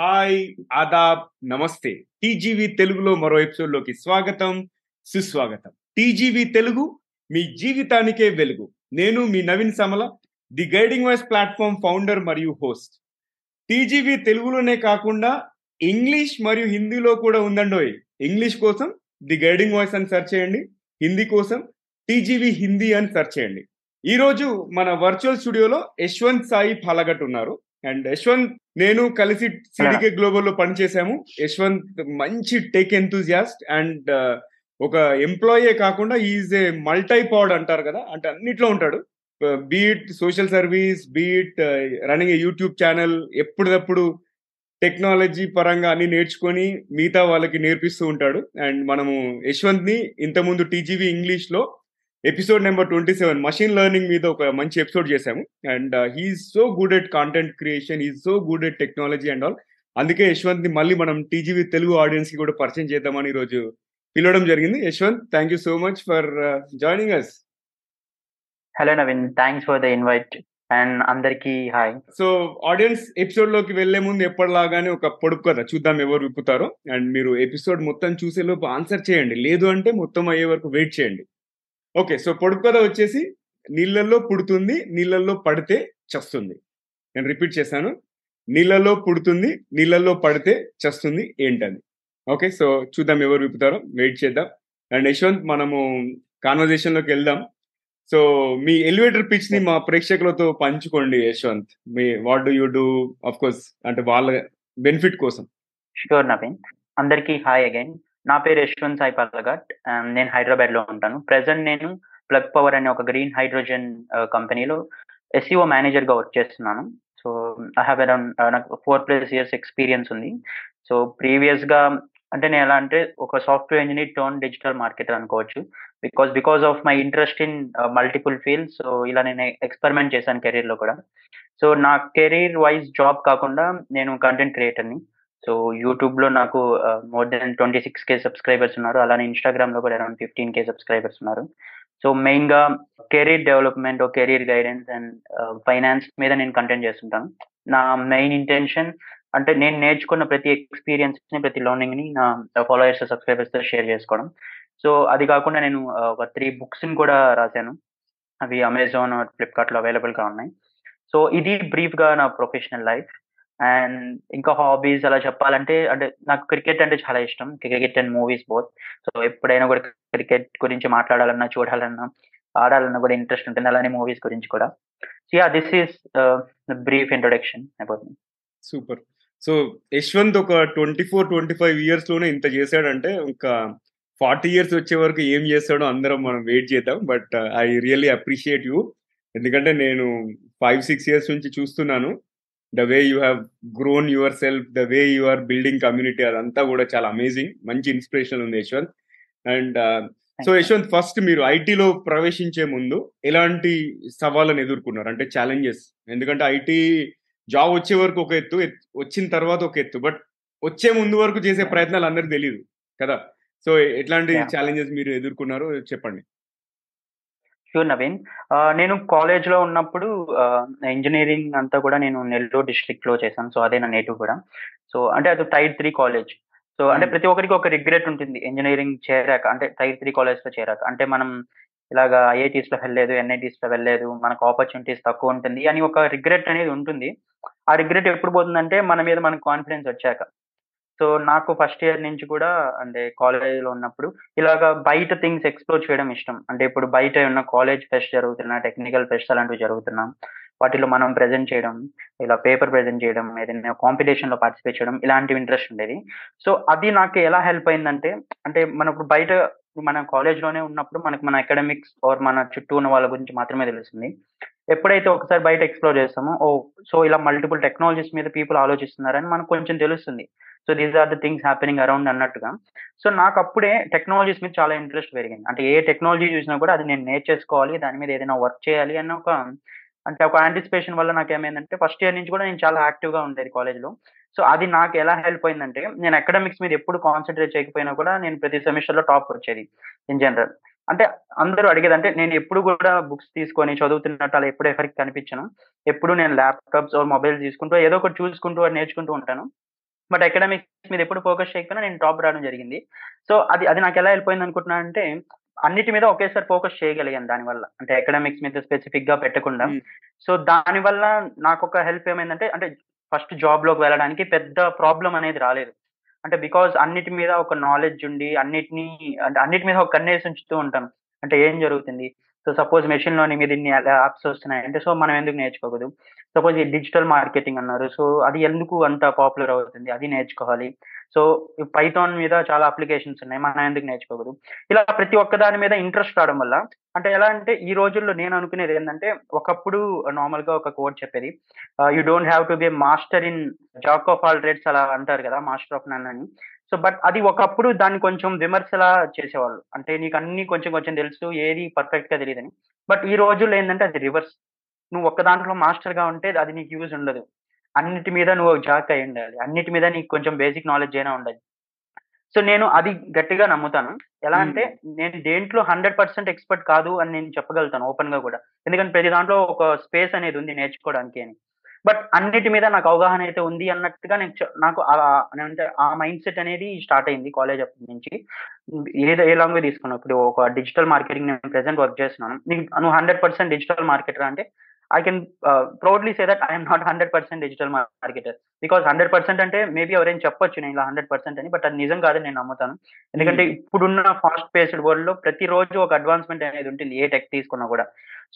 Hi, Aadab, నమస్తే. TGV తెలుగులో మరో ఎపిసోడ్ లోకి స్వాగతం, సుస్వాగతం. టీజీవీ తెలుగు, మీ జీవితానికే వెలుగు. నేను మీ Naveen Samala, the guiding voice platform founder మరియు హోస్ట్. టీజీవీ తెలుగులోనే కాకుండా ఇంగ్లీష్ మరియు హిందీలో కూడా ఉందండోయ్. ఇంగ్లీష్ కోసం ది గైడింగ్ వాయిస్ అని సెర్చ్ చేయండి, హిందీ కోసం టీజీవీ హిందీ అని సెర్చ్ చేయండి. ఈరోజు మన వర్చువల్ స్టూడియోలో యశ్వంత్ సాయి పాలగట్ ఉన్నారు. అండ్ యశ్వంత్ నేను కలిసి సిడికే గ్లోబల్ లో పనిచేసాము. యశ్వంత్ మంచి టెక్ ఎంతూజియాస్ట్ అండ్ ఒక ఎంప్లాయే కాకుండా ఈజ్ ఏ మల్టీపాడ్ అంటారు కదా, అంటే అన్నిట్లో ఉంటాడు. Be it social service, be it running a YouTube channel, ఎప్పుడప్పుడు టెక్నాలజీ పరంగా అన్ని నేర్చుకొని మిగతా వాళ్ళకి నేర్పిస్తూ ఉంటాడు. అండ్ మనము యశ్వంత్ ని ఇంతకుముందు టీజీవీ ఇంగ్లీష్ లో ఎపిసోడ్ నెంబర్ 27 మషిన్ లెర్నింగ్ మీద ఒక మంచి ఎపిసోడ్ చేశాము. And he's so good at content creation, he's so good at technology and all. అందుకే యశ్వంత్ ని మళ్ళీ మనం టీజీవీ తెలుగు ఆడియన్స్ కి కూడా పరిచయం చేద్దామని ఈ రోజు పిలవడం జరిగింది. Yashwant, thank you so much for joining us. Hello Naveen, thanks for the invite and అందరికీ హాయ్. సో ఆడియన్స్, ఎపిసోడ్ లోకి వెళ్లే ముందు ఎప్పటిలాగానే ఒక పొడుపు కథ చూద్దాం, ఎవరు విప్పుతారో. అండ్ మీరు ఎపిసోడ్ మొత్తం చూసేలోపు ఆన్సర్ చేయండి, లేదు అంటే మొత్తం అయ్యే వరకు వెయిట్ చేయండి. ఓకే, సో పొడుపు కథ వచ్చేసి నీళ్ళల్లో పుడుతుంది, నీళ్ళల్లో పడితే చస్తుంది. నేను రిపీట్ చేశాను, నీళ్ళల్లో పుడుతుంది, నీళ్ళల్లో పడితే చస్తుంది, ఏంటది? ఓకే, సో చూద్దాం ఎవరు విప్పుతారో, వెయిట్ చేద్దాం. అండ్ యశ్వంత్, మనము కాన్వర్జేషన్లోకి వెళ్దాం. సో మీ ఎలివేటర్ పిచ్ ని మా ప్రేక్షకులతో పంచుకోండి యశ్వంత్. మీ what do you do, of course అంటే వాళ్ళ బెనిఫిట్ కోసం. షూర్ నవీన్, అందరికీ హాయ్ అగైన్. నా పేరు యశ్వంత్ సాయి పాలగట్. నేను హైదరాబాద్ లో ఉంటాను. ప్రెసెంట్ నేను ప్లగ్ పవర్ అనే ఒక గ్రీన్ హైడ్రోజన్ కంపెనీలో ఎస్ఈఓ మేనేజర్ గా వర్క్ చేస్తున్నాను. సో ఐ హ్యావ్ అరౌండ్ నాకు 4+ years ఎక్స్పీరియన్స్ ఉంది. సో ప్రీవియస్ గా అంటే నేను ఎలా అంటే ఒక software engineer turn digital marketer అనుకోవచ్చు. Because of my interest in multiple fields, so ఇలా నేను ఎక్స్పెరిమెంట్ చేశాను కెరీర్ లో కూడా. సో నా కెరీర్ వైజ్ జాబ్ కాకుండా నేను కంటెంట్ క్రియేటర్ని. సో యూట్యూబ్లో నాకు మోర్ దెన్ 26K సబ్స్క్రైబర్స్ ఉన్నారు. అలానే ఇన్స్టాగ్రామ్లో కూడా అరౌండ్ 15K సబ్స్క్రైబర్స్ ఉన్నారు. సో మెయిన్గా career development, career guidance and finance మీద నేను కంటెంట్ చేస్తుంటాను. నా మెయిన్ ఇంటెన్షన్ అంటే నేను నేర్చుకున్న ప్రతి ఎక్స్పీరియన్స్ని, ప్రతి లర్నింగ్ని నా ఫాలోయర్స్, సబ్స్క్రైబర్స్తో షేర్ చేసుకోవడం. సో అది కాకుండా నేను ఒక 3 books కూడా రాశాను. అవి అమెజాన్, ఫ్లిప్కార్ట్లో అవైలబుల్గా ఉన్నాయి. సో ఇది బ్రీఫ్గా నా ప్రొఫెషనల్ లైఫ్. అండ్ ఇంకా హాబీస్ అలా చెప్పాలంటే అంటే నాకు క్రికెట్ అంటే చాలా ఇష్టం, cricket and movies both. So ఎప్పుడైనా కూడా క్రికెట్ గురించి మాట్లాడాలన్నా, చూడాలన్నా, ఆడాలన్నా కూడా ఇంట్రెస్ట్ ఉంటుంది, అలానే మూవీస్ గురించి కూడా. So yeah, this is brief introduction about me. Super. So Yashwant ఒక 24-25 years లోనే ఇంత చేశాడంటే ఇంకా 40 years వచ్చే వరకు ఏం చేస్తాడో అందరం మనం వెయిట్ చేద్దాం. But I really appreciate you, ఎందుకంటే నేను 5-6 years నుంచి చూస్తున్నాను the way you have grown yourself, the way you are building community, adantha kuda chaala amazing, manchi inspirational undi Yashwanth. And so Yashwanth, first meer IT lo pravesinche mundu elanti savalanu edurkunnaru ante challenges, endukante IT job vache varaku oka ettu, vachin tarvata oka ettu, but vache mundu varaku chese prayatnalu andariki teliyadu kada. So etlanti challenges meer edurkunnaru cheppandi. Sure Naveen, నేను కాలేజ్లో ఉన్నప్పుడు engineering అంతా కూడా నేను నెల్లూరు డిస్ట్రిక్ట్లో చేశాను. So అదే నా నేటివ్ కూడా. సో అంటే అది Tier 3 కాలేజ్. సో అంటే ప్రతి ఒక్కరికి ఒక రిగ్రెట్ ఉంటుంది ఇంజనీరింగ్ చేరాక, అంటే Tier 3 కాలేజ్లో చేరాక. అంటే మనం ఇలాగా IITsలో వెళ్ళలేదు, NITsలో వెళ్ళలేదు, మనకు ఆపర్చునిటీస్ తక్కువ ఉంటుంది అని ఒక రిగ్రెట్ అనేది ఉంటుంది. ఆ రిగ్రెట్ ఎప్పుడు పోతుందంటే మన మీద మనకు కాన్ఫిడెన్స్ వచ్చాక. సో నాకు ఫస్ట్ ఇయర్ నుంచి కూడా అంటే కాలేజ్లో ఉన్నప్పుడు ఇలాగ బయట థింగ్స్ ఎక్స్ప్లోర్ చేయడం ఇష్టం. అంటే ఇప్పుడు బయట ఉన్న కాలేజ్ ఫెస్ట్ జరుగుతున్నా, టెక్నికల్ ఫెస్ట్ అలాంటివి జరుగుతున్నాం, వాటిలో మనం ప్రజెంట్ చేయడం, ఇలా పేపర్ ప్రజెంట్ చేయడం, ఏదైనా కాంపిటీషన్లో పార్టిసిపేట్ చేయడం, ఇలాంటివి ఇంట్రెస్ట్ ఉండేది. సో అది నాకు ఎలా హెల్ప్ అయిందంటే, అంటే మనం ఇప్పుడు బయట మన కాలేజ్లోనే ఉన్నప్పుడు మనకు మన అకాడమిక్స్ ఆర్ మన చుట్టూ ఉన్న వాళ్ళ గురించి మాత్రమే తెలుస్తుంది. ఎప్పుడైతే ఒకసారి బయట ఎక్స్ప్లోర్ చేస్తామో, సో ఇలా మల్టిపుల్ టెక్నాలజీస్ మీద పీపుల్ ఆలోచిస్తున్నారని మనకు కొంచెం తెలుస్తుంది. So these are the things happening around అన్నట్టుగా. సో నాకు అప్పుడే టెక్నాలజీస్ మీద చాలా ఇంట్రెస్ట్ పెరిగింది. అంటే ఏ టెక్నాలజీ చూసినా కూడా అది నేను నేర్చేసుకోవాలి, దాని మీద ఏదైనా వర్క్ చేయాలి అన్న ఒక అంటే ఒక యాంటిసిపేషన్ వల్ల నాకు ఏమైందంటే ఫస్ట్ ఇయర్ నుంచి కూడా నేను చాలా యాక్టివ్గా ఉండేది కాలేజ్లో. సో అది నాకు ఎలా హెల్ప్ అయిందంటే, నేను అకాడమిక్స్ మీద ఎప్పుడు కాన్సన్ట్రేట్ చేయకపోయినా కూడా నేను ప్రతి సెమిస్టర్లో టాప్ వచ్చేది ఇన్ జనరల్. అంటే అందరూ అడిగేది, అంటే నేను ఎప్పుడు కూడా బుక్స్ తీసుకొని చదువుతున్నట్టు అలా ఎప్పుడు ఎవరికి కనిపించను. ఎప్పుడు నేను ల్యాప్టాప్స్ ఆర్ మొబైల్స్ తీసుకుంటూ ఏదో ఒకటి చూసుకుంటూ నేర్చుకుంటూ ఉంటాను. బట్ అకాడమిక్స్ మీద ఎప్పుడు ఫోకస్ చేయకపోయినా నేను టాప్ రావడం జరిగింది. సో అది నాకు ఎలా వెళ్ళిపోయింది అనుకుంటున్నా అంటే, అన్నిటి మీద ఒకేసారి ఫోకస్ చేయగలిగాను దానివల్ల, అంటే అకాడమిక్స్ మీద స్పెసిఫిక్ గా పెట్టకుండా. సో దానివల్ల నాకు ఒక హెల్ప్ ఏమైందంటే, అంటే ఫస్ట్ జాబ్ లోకి వెళ్ళడానికి పెద్ద ప్రాబ్లం అనేది రాలేదు. అంటే బికాజ్ అన్నిటి మీద ఒక నాలెడ్జ్ ఉండి అన్నిటినీ, అంటే అన్నిటి మీద ఒక కన్నేసి ఉంచుతూ ఉంటాం, అంటే ఏం జరుగుతుంది. సో సపోజ్ మెషిన్ లెర్నింగ్ మీద ఇన్ని యాప్స్ వస్తున్నాయి అంటే, సో మనం ఎందుకు నేర్చుకోకూడదు. సపోజ్ డిజిటల్ మార్కెటింగ్ అన్నారు, సో అది ఎందుకు అంత పాపులర్ అవుతుంది, అది నేర్చుకోవాలి. సో పైథాన్ మీద చాలా అప్లికేషన్స్ ఉన్నాయి, మనం ఎందుకు నేర్చుకోకూడదు. ఇలా ప్రతి ఒక్క దాని మీద ఇంట్రెస్ట్ రావడం వల్ల, అంటే ఎలా అంటే ఈ రోజుల్లో నేను అనుకునేది ఏంటంటే, ఒకప్పుడు నార్మల్గా ఒక కోర్ట్ చెప్పేది, you don't have to be master in jack of all trades అలా అంటారు కదా, మాస్టర్ ఆఫ్ నన్ అని. సో బట్ అది ఒకప్పుడు దాన్ని కొంచెం విమర్శలా చేసేవాళ్ళు, అంటే నీకు అన్ని కొంచెం కొంచెం తెలుసు, ఏది పర్ఫెక్ట్ గా తెలియదని. బట్ ఈ రోజుల్లో ఏంటంటే అది రివర్స్, నువ్వు ఒక్క దాంట్లో మాస్టర్ గా ఉంటే అది నీకు యూజ్ ఉండదు, అన్నిటి మీద నువ్వు జాక్ అయి ఉండాలి, అన్నిటి మీద నీకు కొంచెం బేసిక్ నాలెడ్జ్ అయినా ఉండాలి. సో నేను అది గట్టిగా నమ్ముతాను. ఎలా అంటే నేను దేంట్లో 100% ఎక్స్పర్ట్ కాదు అని నేను చెప్పగలుగుతాను ఓపెన్ గా కూడా, ఎందుకంటే ప్రతి దాంట్లో ఒక స్పేస్ అనేది ఉంది నేర్చుకోవడానికి అని. బట్ అన్నిటి మీద నాకు అవగాహన అయితే ఉంది అన్నట్టుగా నాకు ఆ మైండ్ సెట్ అనేది స్టార్ట్ అయింది కాలేజ్ అప్పటి నుంచి. ఏ లాంగ్వేజ్ తీసుకున్నావు, ఇప్పుడు ఒక డిజిటల్ మార్కెటింగ్ నేను ప్రెసెంట్ వర్క్ చేస్తున్నాను, నువ్వు 100% డిజిటల్ మార్కెటర్ అంటే I can proudly say that I am not 100% digital marketer, because 100% అంటే మేబీ ఎవరైనా చెప్పొచ్చు నేను ఇలా 100% అని, బట్ అది నిజం కాదని నేను నమ్ముతాను. ఎందుకంటే ఇప్పుడున్న ఫాస్ట్ పేస్డ్ వరల్డ్ లో ప్రతిరోజు ఒక అడ్వాన్స్మెంట్ అనేది ఉంటుంది ఏ టెక్ తీసుకున్నా కూడా.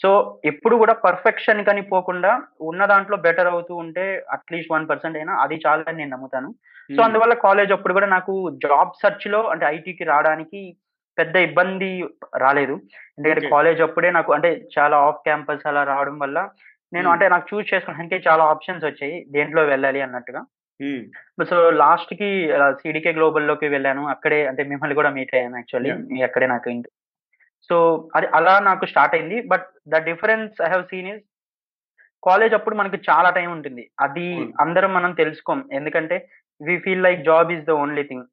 సో ఎప్పుడు కూడా పర్ఫెక్షన్ కని పోకుండా ఉన్న దాంట్లో బెటర్ అవుతూ ఉంటే అట్లీస్ట్ 1% అయినా అది చాలని నేను నమ్ముతాను. సో అందువల్ల కాలేజ్ అప్పుడు కూడా నాకు జాబ్ సెర్చ్ లో, అంటే ఐటీకి రావడానికి పెద్ద ఇబ్బంది రాలేదు, ఎందుకంటే కాలేజ్ అప్పుడే నాకు అంటే చాలా ఆఫ్ క్యాంపస్ అలా రావడం వల్ల నేను అంటే నాకు చూస్ చేసుకోవడానికి చాలా ఆప్షన్స్ వచ్చాయి దేంట్లో వెళ్ళాలి అన్నట్టుగా. సో లాస్ట్ కి సిడికే గ్లోబల్ లోకి వెళ్ళాను, అక్కడే అంటే మిమ్మల్ని కూడా మీట్ అయ్యాను యాక్చువల్లీ, అక్కడే నాకు ఇంటర్. సో అది అలా నాకు స్టార్ట్ అయింది. But the difference I have seen is, college అప్పుడు మనకు చాలా టైం ఉంటుంది, అది అందరం మనం తెలుసుకోం, ఎందుకంటే we feel like job is the only thing,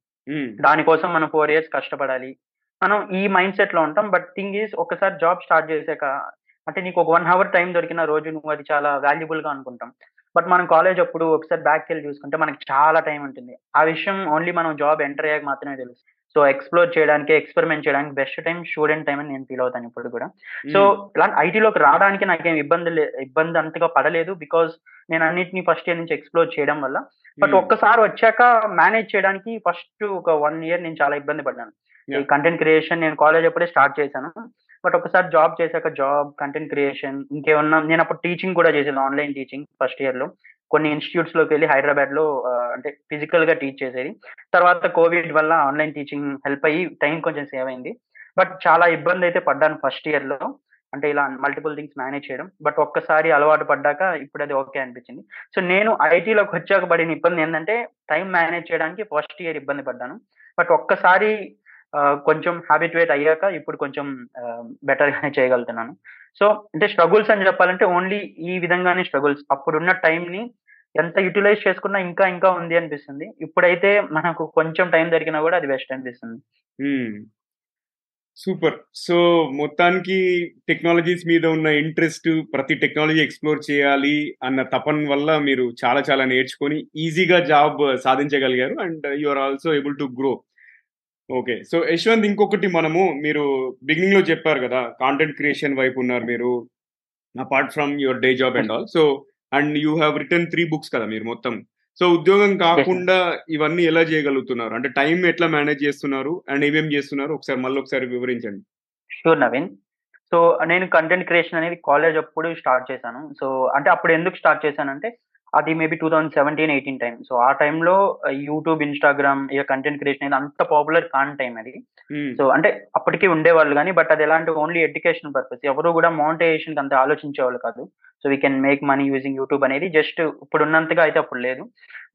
దానికోసం మనం 4 years కష్టపడాలి, మనం ఈ మైండ్ సెట్ లో ఉంటాం. బట్ థింగ్ ఈజ్, ఒకసారి జాబ్ స్టార్ట్ చేసాక అంటే నీకు ఒక 1 hour టైం దొరికిన రోజు నువ్వు అది చాలా వాల్యుబుల్ గా అనుకుంటాం. బట్ మనం కాలేజ్ అప్పుడు ఒకసారి బ్యాక్ వెళ్ళి చూసుకుంటే మనకి చాలా టైం ఉంటుంది, ఆ విషయం ఓన్లీ మనం జాబ్ ఎంటర్ అయ్యాక మాత్రమే తెలుసు. సో ఎక్స్ప్లోర్ చేయడానికి, ఎక్స్పెరిమెంట్ చేయడానికి బెస్ట్ టైం స్టూడెంట్ టైం అని నేను ఫీల్ అవుతాను ఇప్పుడు కూడా. సో ఇలా ఐటీలోకి రావడానికి నాకేం ఇబ్బంది అంతగా పడలేదు, బికాస్ నేను అన్నిటినీ ఫస్ట్ ఇయర్ నుంచి ఎక్స్ప్లోర్ చేయడం వల్ల. బట్ ఒక్కసారి వచ్చాక మేనేజ్ చేయడానికి ఫస్ట్ ఒక 1 year నేను చాలా ఇబ్బంది పడ్డాను. ఈ కంటెంట్ క్రియేషన్ నేను కాలేజ్ అప్పుడే స్టార్ట్ చేశాను, బట్ ఒకసారి జాబ్ చేశాక జాబ్, కంటెంట్ క్రియేషన్, ఇంకేమన్నా నేను అప్పుడు టీచింగ్ కూడా చేసేది, ఆన్లైన్ టీచింగ్ ఫస్ట్ ఇయర్ లో కొన్ని ఇన్స్టిట్యూట్స్ లోకి వెళ్ళి హైదరాబాద్ లో అంటే ఫిజికల్ గా టీచ్ చేసేది. తర్వాత కోవిడ్ వల్ల ఆన్లైన్ టీచింగ్ హెల్ప్ అయ్యి టైం కొంచెం సేవ్ అయింది. బట్ చాలా ఇబ్బంది అయితే పడ్డాను ఫస్ట్ ఇయర్ లో, అంటే ఇలా మల్టిపుల్ థింగ్స్ మేనేజ్ చేయడం. బట్ ఒక్కసారి అలవాటు పడ్డాక ఇప్పుడు అది ఓకే అనిపించింది. సో నేను ఐటీలోకి వచ్చాక పడిన ఇబ్బంది ఏంటంటే టైం మేనేజ్ చేయడానికి ఫస్ట్ ఇయర్ ఇబ్బంది పడ్డాను, బట్ ఒక్కసారి కొంచెం హ్యాబిట్యుయేట్ అయ్యాక ఇప్పుడు కొంచెం బెటర్ గానే చేయగలుగుతున్నాను. సో అంటే స్ట్రగుల్స్ అని చెప్పాలంటే ఓన్లీ ఈ విధంగానే స్ట్రగుల్స్, అప్పుడున్న టైం ని ఎంత యూటిలైజ్ చేసుకున్నా ఇంకా ఇంకా ఉంది అనిపిస్తుంది. ఇప్పుడైతే మనకు కొంచెం టైం దొరికినా కూడా అది బెస్ట్ అనిపిస్తుంది. సూపర్. సో మొత్తానికి టెక్నాలజీస్ మీద ఉన్న ఇంట్రెస్ట్, ప్రతి టెక్నాలజీ ఎక్స్ప్లోర్ చేయాలి అన్న తపన వల్ల మీరు చాలా చాలా నేర్చుకొని ఈజీగా జాబ్ సాధించగలిగారు, and you are also able to grow. Okay. So Yashwant, ఇంకొకటి మీరు బిగినింగ్ లో చెప్పారు కదా కాంటెంట్ క్రియేషన్ వైపు ఉన్నారు మీరు, apart from your day job and all. So and you have written 3 books కదా మీరు మొత్తం. సో ఉద్యోగం కాకుండా ఇవన్నీ ఎలా చేయగలుగుతున్నారు, అంటే టైం ఎట్లా మేనేజ్ చేస్తున్నారు అండ్ ఏమేమి చేస్తున్నారు, ఒకసారి మళ్ళీ ఒకసారి వివరించండి. షూర్ నవీన్. సో నేను కంటెంట్ క్రియేషన్ అనేది కాలేజ్ అప్పుడు స్టార్ట్ చేశాను. సో అంటే అప్పుడు ఎందుకు స్టార్ట్ చేశానంటే అది మేబీ 2017-18 టైం. సో ఆ టైంలో యూట్యూబ్, ఇన్స్టాగ్రామ్, ఇక కంటెంట్ క్రియేషన్ అనేది అంత పాపులర్ కాని టైం అది. సో అంటే అప్పటికే ఉండేవాళ్ళు కానీ, బట్ అది ఎలాంటి ఓన్లీ ఎడ్యుకేషన్ పర్పస్, ఎవరు కూడా మానిటైజేషన్ అంత ఆలోచించేవాళ్ళు కాదు. So we can make money using YouTube అనేది జస్ట్ ఇప్పుడు ఉన్నంతగా అయితే అప్పుడు లేదు.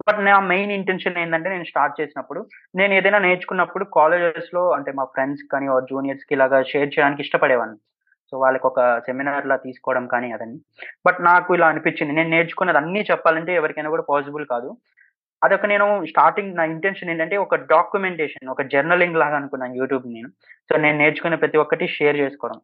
బట్ నా మెయిన్ ఇంటెన్షన్ ఏంటంటే, నేను స్టార్ట్ చేసినప్పుడు నేను ఏదైనా నేర్చుకున్నప్పుడు కాలేజెస్ లో అంటే మా ఫ్రెండ్స్ కానీ జూనియర్స్ కి ఇలాగా షేర్ చేయడానికి ఇష్టపడేవాడిని. సో వాళ్ళకి ఒక సెమినార్ లా తీసుకోవడం కానీ అదని. బట్ నాకు ఇలా అనిపించింది నేను నేర్చుకున్నది అన్నీ చెప్పాలంటే ఎవరికైనా కూడా పాసిబుల్ కాదు. అదొక నేను స్టార్టింగ్ నా ఇంటెన్షన్ ఏంటంటే ఒక డాక్యుమెంటేషన్, ఒక జర్నలింగ్ లాగా అనుకున్నాను యూట్యూబ్ నేను. సో నేను నేర్చుకున్న ప్రతి ఒక్కటి షేర్ చేసుకోవడం,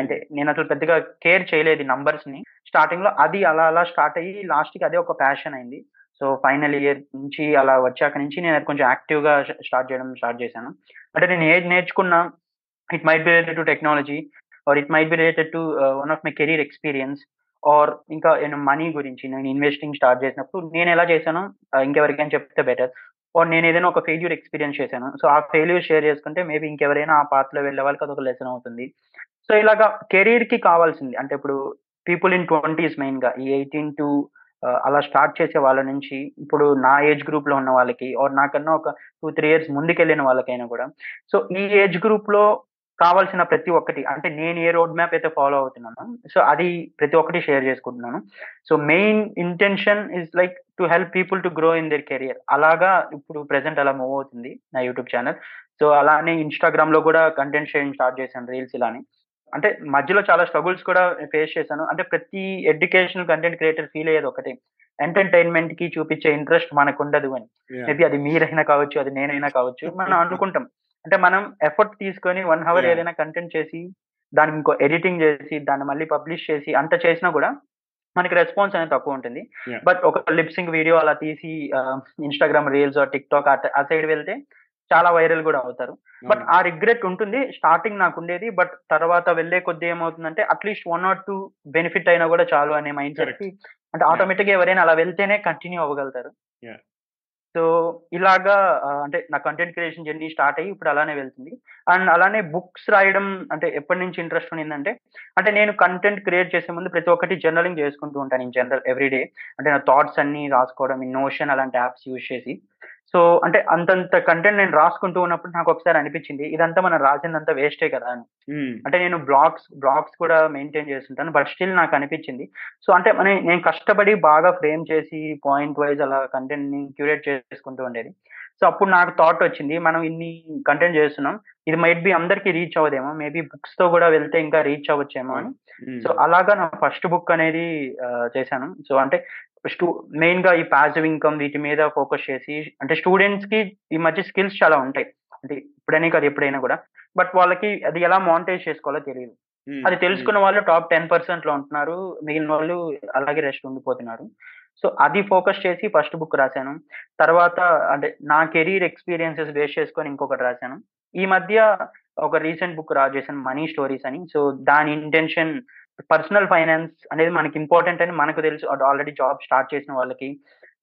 అంటే నేను అసలు పెద్దగా కేర్ చేయలేదు నంబర్స్ ని స్టార్టింగ్ లో. అది అలా స్టార్ట్ అయ్యి లాస్ట్ కి అదే ఒక ప్యాషన్ అయింది. సో ఫైనల్ ఇయర్ నుంచి అలా వచ్చాక నుంచి నేను కొంచెం యాక్టివ్గా స్టార్ట్ చేశాను. అంటే నేను ఏది నేర్చుకున్నా it might be related to technology or it might be related to one of my career experience or ఇంకా నేను మనీ గురించి నేను ఇన్వెస్టింగ్ స్టార్ట్ చేసినప్పుడు నేను ఎలా చేశాను ఇంకెవరికైనా చెప్తే బెటర్. ఆర్ నేను ఏదైనా ఒక ఫెయిల్యూర్ ఎక్స్పీరియన్స్ చేశాను, సో ఆ ఫెయిల్యూర్ షేర్ చేసుకుంటే మేబీ ఇంకెవరైనా ఆ పాత్రలో వెళ్ళే వాళ్ళకి అదొక లెసన్ అవుతుంది. సో ఇలాగా కెరీర్కి కావాల్సింది అంటే ఇప్పుడు పీపుల్ ఇన్ 20s మెయిన్గా ఈ 18 to అలా స్టార్ట్ చేసే వాళ్ళ నుంచి ఇప్పుడు నా ఏజ్ గ్రూప్లో ఉన్న వాళ్ళకి ఆర్ నాకన్నా ఒక 2-3 years ముందుకెళ్ళిన వాళ్ళకైనా కూడా సో ఈ ఏజ్ గ్రూప్లో కావాల్సిన ప్రతి ఒక్కటి అంటే నేను ఏ రోడ్ మ్యాప్ అయితే ఫాలో అవుతున్నాను సో అది ప్రతి ఒక్కటి షేర్ చేసుకుంటున్నాను. So main intention is like to help people to grow in their career. అలాగా ఇప్పుడు ప్రెసెంట్ అలా మూవ్ అవుతుంది నా యూట్యూబ్ ఛానల్. సో అలానే ఇన్స్టాగ్రామ్లో కూడా కంటెంట్ షేరింగ్ స్టార్ట్ చేశాను, రీల్స్ ఇలానే. అంటే మధ్యలో చాలా స్ట్రగుల్స్ కూడా ఫేస్ చేశాను. అంటే ప్రతి ఎడ్యుకేషనల్ కంటెంట్ క్రియేటర్ ఫీల్ అయ్యేది ఒకటే, ఎంటర్టైన్మెంట్ కి చూపించే ఇంట్రెస్ట్ మనకు ఉండదు అని. మేబీ అది మీరైనా కావచ్చు, అది నేనైనా కావచ్చు, మనం అనుకుంటాం. అంటే మనం ఎఫర్ట్ తీసుకొని 1 hour ఏదైనా కంటెంట్ చేసి దానికి ఇంకో ఎడిటింగ్ చేసి దాన్ని మళ్ళీ పబ్లిష్ చేసి అంత చేసినా కూడా మనకి రెస్పాన్స్ అనేది తక్కువ ఉంటుంది. బట్ ఒక లిప్సింగ్ వీడియో అలా తీసి ఇన్స్టాగ్రామ్ రీల్స్ టిక్టాక్ ఆ సైడ్ వెళ్తే చాలా వైరల్ కూడా అవుతారు. బట్ ఆ రిగ్రెట్ ఉంటుంది, స్టార్టింగ్ నాకు ఉండేది. బట్ తర్వాత వెళ్ళే కొద్ది ఏమవుతుందంటే అట్లీస్ట్ 1 or 2 బెనిఫిట్ అయినా కూడా చాలు అనే మైండ్ సెట్, అంటే ఆటోమేటిక్ గా ఎవరైనా అలా వెళ్తేనే కంటిన్యూ అవ్వగలుగుతారు. సో ఇలాగా అంటే నా కంటెంట్ క్రియేషన్ జర్నీ స్టార్ట్ అయ్యి ఇప్పుడు అలానే వెళ్తుంది. అండ్ అలానే బుక్స్ రాయడం అంటే ఎప్పటి నుంచి ఇంట్రెస్ట్ ఉండిందంటే అంటే నేను కంటెంట్ క్రియేట్ చేసే ముందు ప్రతి ఒక్కటి జర్నలింగ్ చేసుకుంటూ ఉంటాను ఇన్ జనరల్ ఎవ్రీడే. అంటే నా థాట్స్ అన్ని రాసుకోవడం ఈ నోషన్ అలాంటి యాప్స్ యూజ్ చేసి. సో అంటే అంతంత కంటెంట్ నేను రాసుకుంటూ ఉన్నప్పుడు నాకు ఒకసారి అనిపించింది ఇదంతా మనం రాసిందంతా వేస్టే కదా అని. అంటే నేను బ్లాగ్స్ కూడా మెయింటైన్ చేస్తుంటాను, బట్ స్టిల్ నాకు అనిపించింది. సో అంటే నేను కష్టపడి బాగా ఫ్రేమ్ చేసి పాయింట్ వైజ్ అలా కంటెంట్ ని క్యూరేట్ చేసుకుంటూ ఉండేది. సో అప్పుడు నాకు థాట్ వచ్చింది మనం ఇన్ని కంటెంట్ చేస్తున్నాం, ఇది మైట్ బి అందరికీ రీచ్ అవ్వదేమో, మేబీ బుక్స్ తో కూడా వెళ్తే ఇంకా రీచ్ అవ్వచ్చేమో అని. సో అలాగా నా ఫస్ట్ బుక్ అనేది చేశాను. సో అంటే మెయిన్ గా ఈ పాసివ్ ఇన్కమ్ వీటి మీద ఫోకస్ చేసి అంటే స్టూడెంట్స్ కి ఈ మధ్య స్కిల్స్ చాలా ఉంటాయి, అంటే ఇప్పుడైనా కాదు ఎప్పుడైనా కూడా, బట్ వాళ్ళకి అది ఎలా మానిటైజ్ చేసుకోవాలో తెలియదు. అది తెలుసుకున్న వాళ్ళు టాప్ 10% లో ఉంటున్నారు, మిగిలిన వాళ్ళు అలాగే రెస్ట్ ఉండిపోతున్నారు. సో అది ఫోకస్ చేసి ఫస్ట్ బుక్ రాశాను. తర్వాత అంటే నా కెరీర్ ఎక్స్పీరియన్సెస్ బేస్ చేసుకొని ఇంకొకటి రాశాను. ఈ మధ్య ఒక రీసెంట్ బుక్ రాశాను మనీ స్టోరీస్ అని. సో దాని ఇంటెన్షన్ పర్సనల్ ఫైనాన్స్ అనేది మనకి ఇంపార్టెంట్ అని మనకు తెలుసు, ఆల్రెడీ జాబ్ స్టార్ట్ చేసిన వాళ్ళకి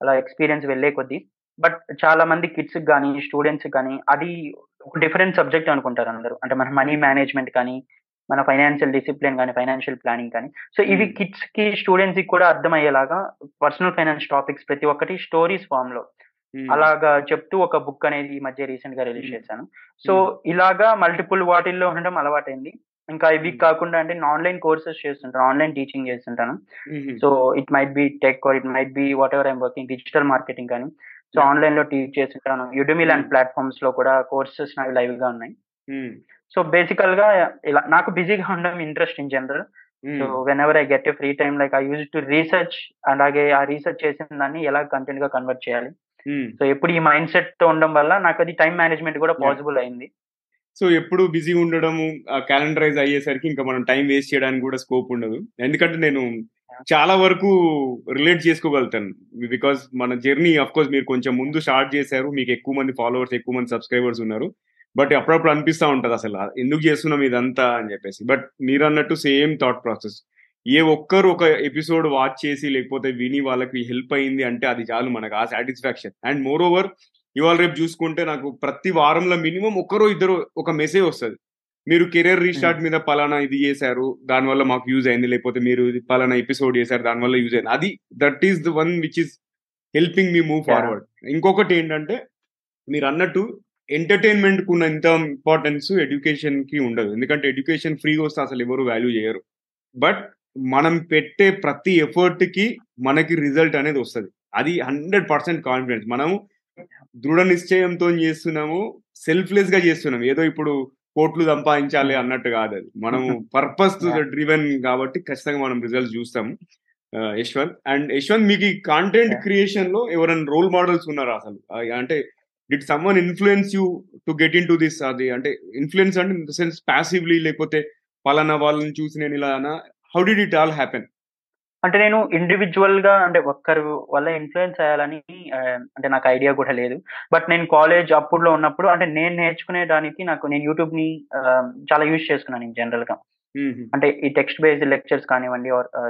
అలా ఎక్స్పీరియన్స్ వెళ్ళే కొద్దీ. బట్ చాలా మంది కిడ్స్ కానీ స్టూడెంట్స్ కానీ అది ఒక డిఫరెంట్ సబ్జెక్ట్ అనుకుంటారు అందరూ, అంటే మన మనీ మేనేజ్మెంట్ కానీ మన ఫైనాన్షియల్ డిసిప్లిన్ కానీ ఫైనాన్షియల్ ప్లానింగ్ కానీ. సో ఇవి కిడ్స్ కి స్టూడెంట్స్ కి కూడా అర్థమయ్యేలాగా పర్సనల్ ఫైనాన్స్ టాపిక్స్ ప్రతి ఒక్కటి స్టోరీస్ ఫామ్ లో అలాగా చెప్తూ ఒక బుక్ అనేది ఈ మధ్య రీసెంట్ గా రిలీజ్ చేశాను. సో ఇలాగా మల్టిపుల్ వాటిల్లో ఉండడం అలవాటైంది. ఇంకా ఇవి కాకుండా అంటే నేను ఆన్లైన్ కోర్సెస్ చేస్తుంటాను, ఆన్లైన్ టీచింగ్ చేస్తుంటాను. So it might be tech or it might be whatever I'm working, digital marketing కానీ. సో ఆన్లైన్ లో టీచ్ చేస్తుంటాను. యుడమీ లాంటి ప్లాట్ఫామ్స్ లో కూడా కోర్సెస్ నాకు లైవ్ గా ఉన్నాయి. సో బేసికల్ గా ఇలా నాకు బిజీగా ఉండడం interest in general. So whenever I get a free time like I use to research, అలాగే ఆ రీసెర్చ్ చేసిన దాన్ని ఎలా కంటెంట్ గా కన్వర్ట్ చేయాలి. సో ఎప్పుడు ఈ మైండ్ సెట్ తో ఉండడం వల్ల నాకు అది టైం మేనేజ్మెంట్ కూడా పాసిబుల్ అయింది. సో ఎప్పుడు బిజీ ఉండడము క్యాలెండరైజ్ అయ్యేసరికి ఇంకా మనం టైం వేస్ట్ చేయడానికి కూడా స్కోప్ ఉండదు. ఎందుకంటే నేను చాలా వరకు రిలేట్ చేసుకోగలుగుతాను, బికాస్ మన జర్నీ అఫ్ కోర్స్ మీరు కొంచెం ముందు స్టార్ట్ చేశారు, మీకు ఎక్కువ మంది ఫాలోవర్స్ ఎక్కువ మంది సబ్స్క్రైబర్స్ ఉన్నారు. బట్ అప్పుడప్పుడు అనిపిస్తూ ఉంటుంది అసలు ఎందుకు చేస్తున్నాం ఇదంతా అని చెప్పేసి. బట్ మీరు అన్నట్టు సేమ్ థాట్ ప్రాసెస్, ఏ ఒక్కరు ఒక ఎపిసోడ్ వాచ్ చేసి లేకపోతే విని వాళ్ళకి హెల్ప్ అయింది అంటే అది చాలు మనకు ఆ సాటిస్ఫాక్షన్. అండ్ మోర్ ఓవర్ ఇవాళ రేపు చూసుకుంటే నాకు ప్రతి వారంలో మినిమం ఒకరో ఇద్దరు ఒక మెసేజ్ వస్తుంది, మీరు కెరీర్ రీస్టార్ట్ మీద పలానా ఇది చేశారు దానివల్ల మాకు యూజ్ అయింది, లేకపోతే మీరు పలానా ఎపిసోడ్ చేశారు దానివల్ల యూజ్ అయింది. అది that is the one which is helping me move forward. ఇంకొకటి ఏంటంటే మీరు అన్నట్టు ఎంటర్టైన్మెంట్కి ఉన్న ఇంత ఇంపార్టెన్స్ ఎడ్యుకేషన్కి ఉండదు, ఎందుకంటే ఎడ్యుకేషన్ ఫ్రీగా వస్తే అసలు ఎవరు వాల్యూ చేయరు. బట్ మనం పెట్టే ప్రతి ఎఫర్ట్కి మనకి రిజల్ట్ అనేది వస్తుంది, అది 100% కాన్ఫిడెన్స్. మనము దృఢ నిశ్చయంతో చేస్తున్నాము, సెల్ఫ్లెస్ గా చేస్తున్నాము, ఏదో ఇప్పుడు కోట్లు సంపాదించాలి అన్నట్టు కాదు, అది మనము పర్పస్ డ్రివెన్ కాబట్టి ఖచ్చితంగా మనం రిజల్ట్స్ చూస్తాము. యశ్వంత్ అండ్ యశ్వంత్ మీకు ఈ కాంటెంట్ క్రియేషన్ లో ఎవరైనా రోల్ మోడల్స్ ఉన్నారా అసలు? అంటే did someone influence you to get into this? అది అంటే ఇన్ఫ్లుయెన్స్ అంటే ఇన్ ద సెన్స్ ప్యాసివ్లీ, లేకపోతే పలానా వాళ్ళని చూసి నేను ఇలా, how did it all happen? అంటే నేను ఇండివిజువల్ గా అంటే ఒక్కరి వల్ల ఇన్ఫ్లుయెన్స్ అయ్యాలని అంటే నాకు ఐడియా కూడా లేదు. బట్ నేను కాలేజ్ అప్పుడులో ఉన్నప్పుడు అంటే నేను నేర్చుకునేదానికి నేను యూట్యూబ్ ని చాలా యూజ్ చేసుకున్నాను ఇన్ జనరల్ గా. అంటే ఈ టెక్స్ట్ బేస్డ్ లెక్చర్స్ కానివ్వండి,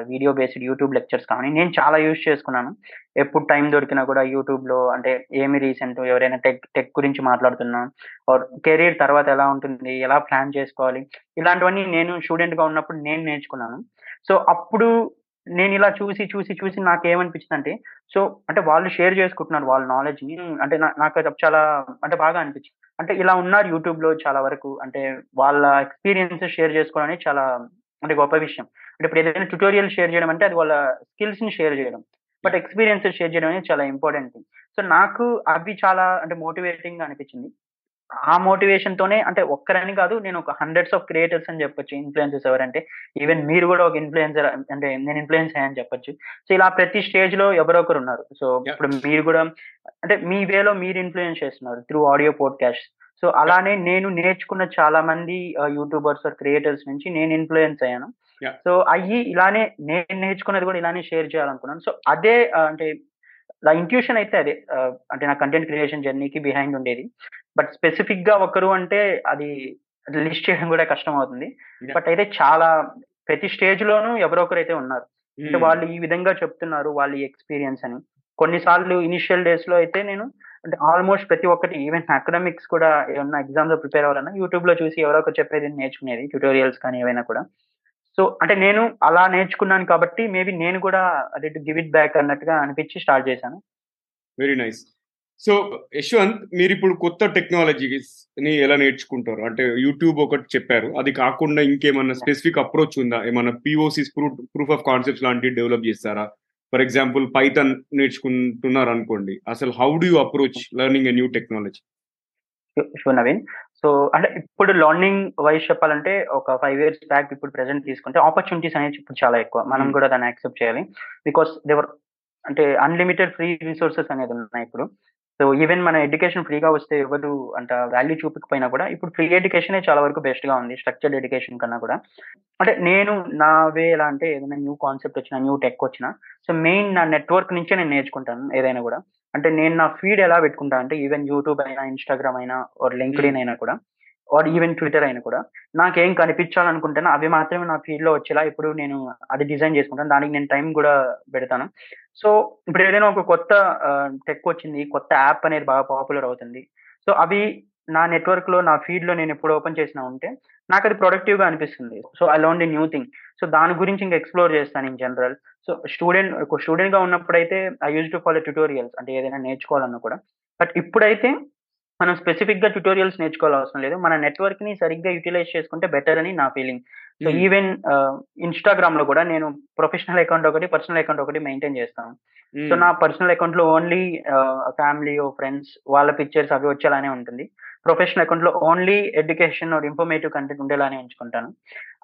వీడియో బేస్డ్ యూట్యూబ్ లెక్చర్స్ కానివ్వండి, నేను చాలా యూజ్ చేసుకున్నాను. ఎప్పుడు టైం దొరికినా కూడా యూట్యూబ్ లో అంటే ఏమి రీసెంట్ ఎవరైనా టెక్ గురించి మాట్లాడుతున్నా, కెరీర్ తర్వాత ఎలా ఉంటుంది, ఎలా ప్లాన్ చేసుకోవాలి, ఇలాంటివన్నీ నేను స్టూడెంట్ గా ఉన్నప్పుడు నేను నేర్చుకున్నాను. సో అప్పుడు నేను ఇలా చూసి చూసి చూసి నాకేమనిపించింది అంటే, సో అంటే వాళ్ళు షేర్ చేసుకుంటున్నారు వాళ్ళ నాలెడ్జ్ ని, అంటే నాకు చాలా అంటే బాగా అనిపించింది. అంటే ఇలా ఉన్నారు యూట్యూబ్ లో చాలా వరకు, అంటే వాళ్ళ ఎక్స్పీరియన్సెస్ షేర్ చేసుకోవడం చాలా అంటే గొప్ప విషయం. అంటే ఇప్పుడు ఏదైనా ట్యుటోరియల్ షేర్ చేయడం అంటే అది వాళ్ళ స్కిల్స్ ని షేర్ చేయడం, బట్ ఎక్స్పీరియన్సెస్ షేర్ చేయడం అనేది చాలా ఇంపార్టెంట్ థింగ్. సో నాకు అవి చాలా అంటే మోటివేటింగ్ గా అనిపించింది. ఆ మోటివేషన్ తోనే అంటే ఒక్కరని కాదు, నేను ఒక హండ్రెడ్స్ ఆఫ్ క్రియేటర్స్ అని చెప్పొచ్చు, ఇన్ఫ్లుయెన్సర్స్ ఎవరంటే ఈవెన్ మీరు కూడా ఒక ఇన్ఫ్లుయెన్సర్ అంటే నేను ఇన్ఫ్లుయెన్స్ అయ్యాని చెప్పొచ్చు. సో ఇలా ప్రతి స్టేజ్ లో ఎవరొకరు ఉన్నారు. సో ఇప్పుడు మీరు కూడా అంటే మీ వేలో మీరు ఇన్ఫ్లుయెన్స్ చేస్తున్నారు త్రూ ఆడియో పాడ్‌కాస్ట్. సో అలానే నేను నేర్చుకున్న చాలా మంది యూట్యూబర్స్ ఆర్ క్రియేటర్స్ నుంచి నేను ఇన్ఫ్లుయెన్స్ అయ్యాను. సో అవి ఇలానే నేను నేర్చుకున్నది కూడా ఇలానే షేర్ చేయాలనుకున్నాను. సో అదే అంటే నా ఇంట్యూషన్ అయితే అదే అంటే నా కంటెంట్ క్రియేషన్ జర్నీకి బిహైండ్ ఉండేది. బట్ స్పెసిఫిక్ గా ఒకరు అంటే అది లిస్ట్ చేయడం కూడా కష్టం అవుతుంది. బట్ అయితే చాలా ప్రతి స్టేజ్ లోనూ ఎవరొకరైతే ఉన్నారు, అంటే వాళ్ళు ఈ విధంగా చెప్తున్నారు వాళ్ళ ఎక్స్పీరియన్స్ అని. కొన్నిసార్లు ఇనిషియల్ డేస్ లో అయితే నేను అంటే ఆల్మోస్ట్ ప్రతి ఒక్కటి, ఈవెన్ అకాడమిక్స్ కూడా ఏమన్నా ఎగ్జామ్స్ లో ప్రిపేర్ అవ్వాలన్నా యూట్యూబ్ లో చూసి ఎవరో ఒకరు చెప్పేది నేర్చుకునేది, ట్యూటోరియల్స్ కానీ ఏవైనా కూడా. సో అంటే నేను అలా నేర్చుకున్నాను కాబట్టి మేబీ నేను కూడా అది గివ్ ఇట్ బ్యాక్ అన్నట్టుగా అనిపించి స్టార్ట్ చేశాను. Very nice. సో యశ్వంత్, మీరు ఇప్పుడు కొత్త టెక్నాలజీస్ ని ఎలా నేర్చుకుంటారు? అంటే యూట్యూబ్ ఒకటి చెప్పారు, అది కాకుండా ఇంకేమన్నా స్పెసిఫిక్ అప్రోచ్ ఉందా? ఏమన్నా పిఓసిస్ ప్రూఫ్ ఆఫ్ కాన్సెప్ట్స్ లాంటివి డెవలప్ చేస్తారా? ఫర్ ఎగ్జాంపుల్ పైథాన్ నేర్చుకుంటున్నారు అనుకోండి, అసలు how do you approach learning a new technology? Sure Naveen. So అంటే ఇప్పుడు లర్నింగ్ వైజ్ చెప్పాలంటే ఒక 5 years బ్యాక్ ఇప్పుడు ప్రెసెంట్ తీసుకుంటే ఆపర్చునిటీస్ అనేది ఇప్పుడు చాలా ఎక్కువ, మనం కూడా దాన్ని యాక్సెప్ట్ చేయాలి. బికాస్ దేవర్ అంటే అన్లిమిటెడ్ ఫ్రీ రిసోర్సెస్ అనేది ఉన్నాయి ఇప్పుడు. సో ఈవెన్ మన ఎడ్యుకేషన్ ఫ్రీగా వస్తే ఎవరు అంటే వాల్యూ చూపకపోయినా కూడా ఇప్పుడు ఫ్రీ ఎడ్యుకేషనే చాలా వరకు బెస్ట్ గా ఉంది స్ట్రక్చర్డ్ ఎడ్యుకేషన్ కన్నా కూడా. అంటే నేను నా వే ఎలా అంటే ఏదైనా న్యూ కాన్సెప్ట్ వచ్చినా, న్యూ టెక్ వచ్చినా, సో మెయిన్ నా నెట్వర్క్ నుంచే నేను నేర్చుకుంటాను ఏదైనా కూడా. అంటే నేను నా ఫీడ్ ఎలా పెట్టుకుంటాను అంటే ఈవెన్ యూట్యూబ్ అయినా, ఇన్స్టాగ్రామ్ అయినా, లింక్డ్ఇన్ అయినా కూడా, ఈవెన్ ట్విట్టర్ అయినా కూడా, నాకేం కనిపించాలనుకుంటానో అవి మాత్రమే నా ఫీల్డ్ లో వచ్చేలా ఇప్పుడు నేను అది డిజైన్ చేసుకుంటాను. దానికి నేను టైం కూడా పెడతాను. సో ఇప్పుడు ఏదైనా ఒక కొత్త టెక్ వచ్చింది, కొత్త యాప్ అనేది బాగా పాపులర్ అవుతుంది, సో అవి నా నెట్వర్క్ లో, నా ఫీడ్ లో నేను ఎప్పుడు ఓపెన్ చేసినా ఉంటే నాకు అది ప్రొడక్టివ్ గా అనిపిస్తుంది. So I learn the new thing. So దాని గురించి ఇంకా ఎక్స్ప్లోర్ చేస్తాను ఇన్ జనరల్. సో స్టూడెంట్ గా ఉన్నప్పుడైతే I use to follow tutorials, అంటే ఏదైనా నేర్చుకోవాలన్నా కూడా. బట్ ఇప్పుడైతే మనం స్పెసిఫిక్ గా ట్యూటోరియల్స్ నేర్చుకోవాల్సిన లేదు, మన నెట్వర్క్ ని సరిగ్గా యూటిలైజ్ చేసుకుంటే బెటర్ అని నా ఫీలింగ్. సో ఈవెన్ ఇన్స్టాగ్రామ్ లో కూడా నేను ప్రొఫెషనల్ అకౌంట్ ఒకటి, పర్సనల్ అకౌంట్ ఒకటి మెయింటైన్ చేస్తాను. సో నా పర్సనల్ అకౌంట్ లో ఓన్లీ ఫ్యామిలీ, ఫ్రెండ్స్, వాళ్ళ పిక్చర్స్ అవి వచ్చేలానే ఉంటుంది. ప్రొఫెషనల్ అకౌంట్ లో ఓన్లీ ఎడ్యుకేషన్ ఇన్ఫర్మేటివ్ కంటెంట్ ఉండేలానే ఉంచుకుంటాను.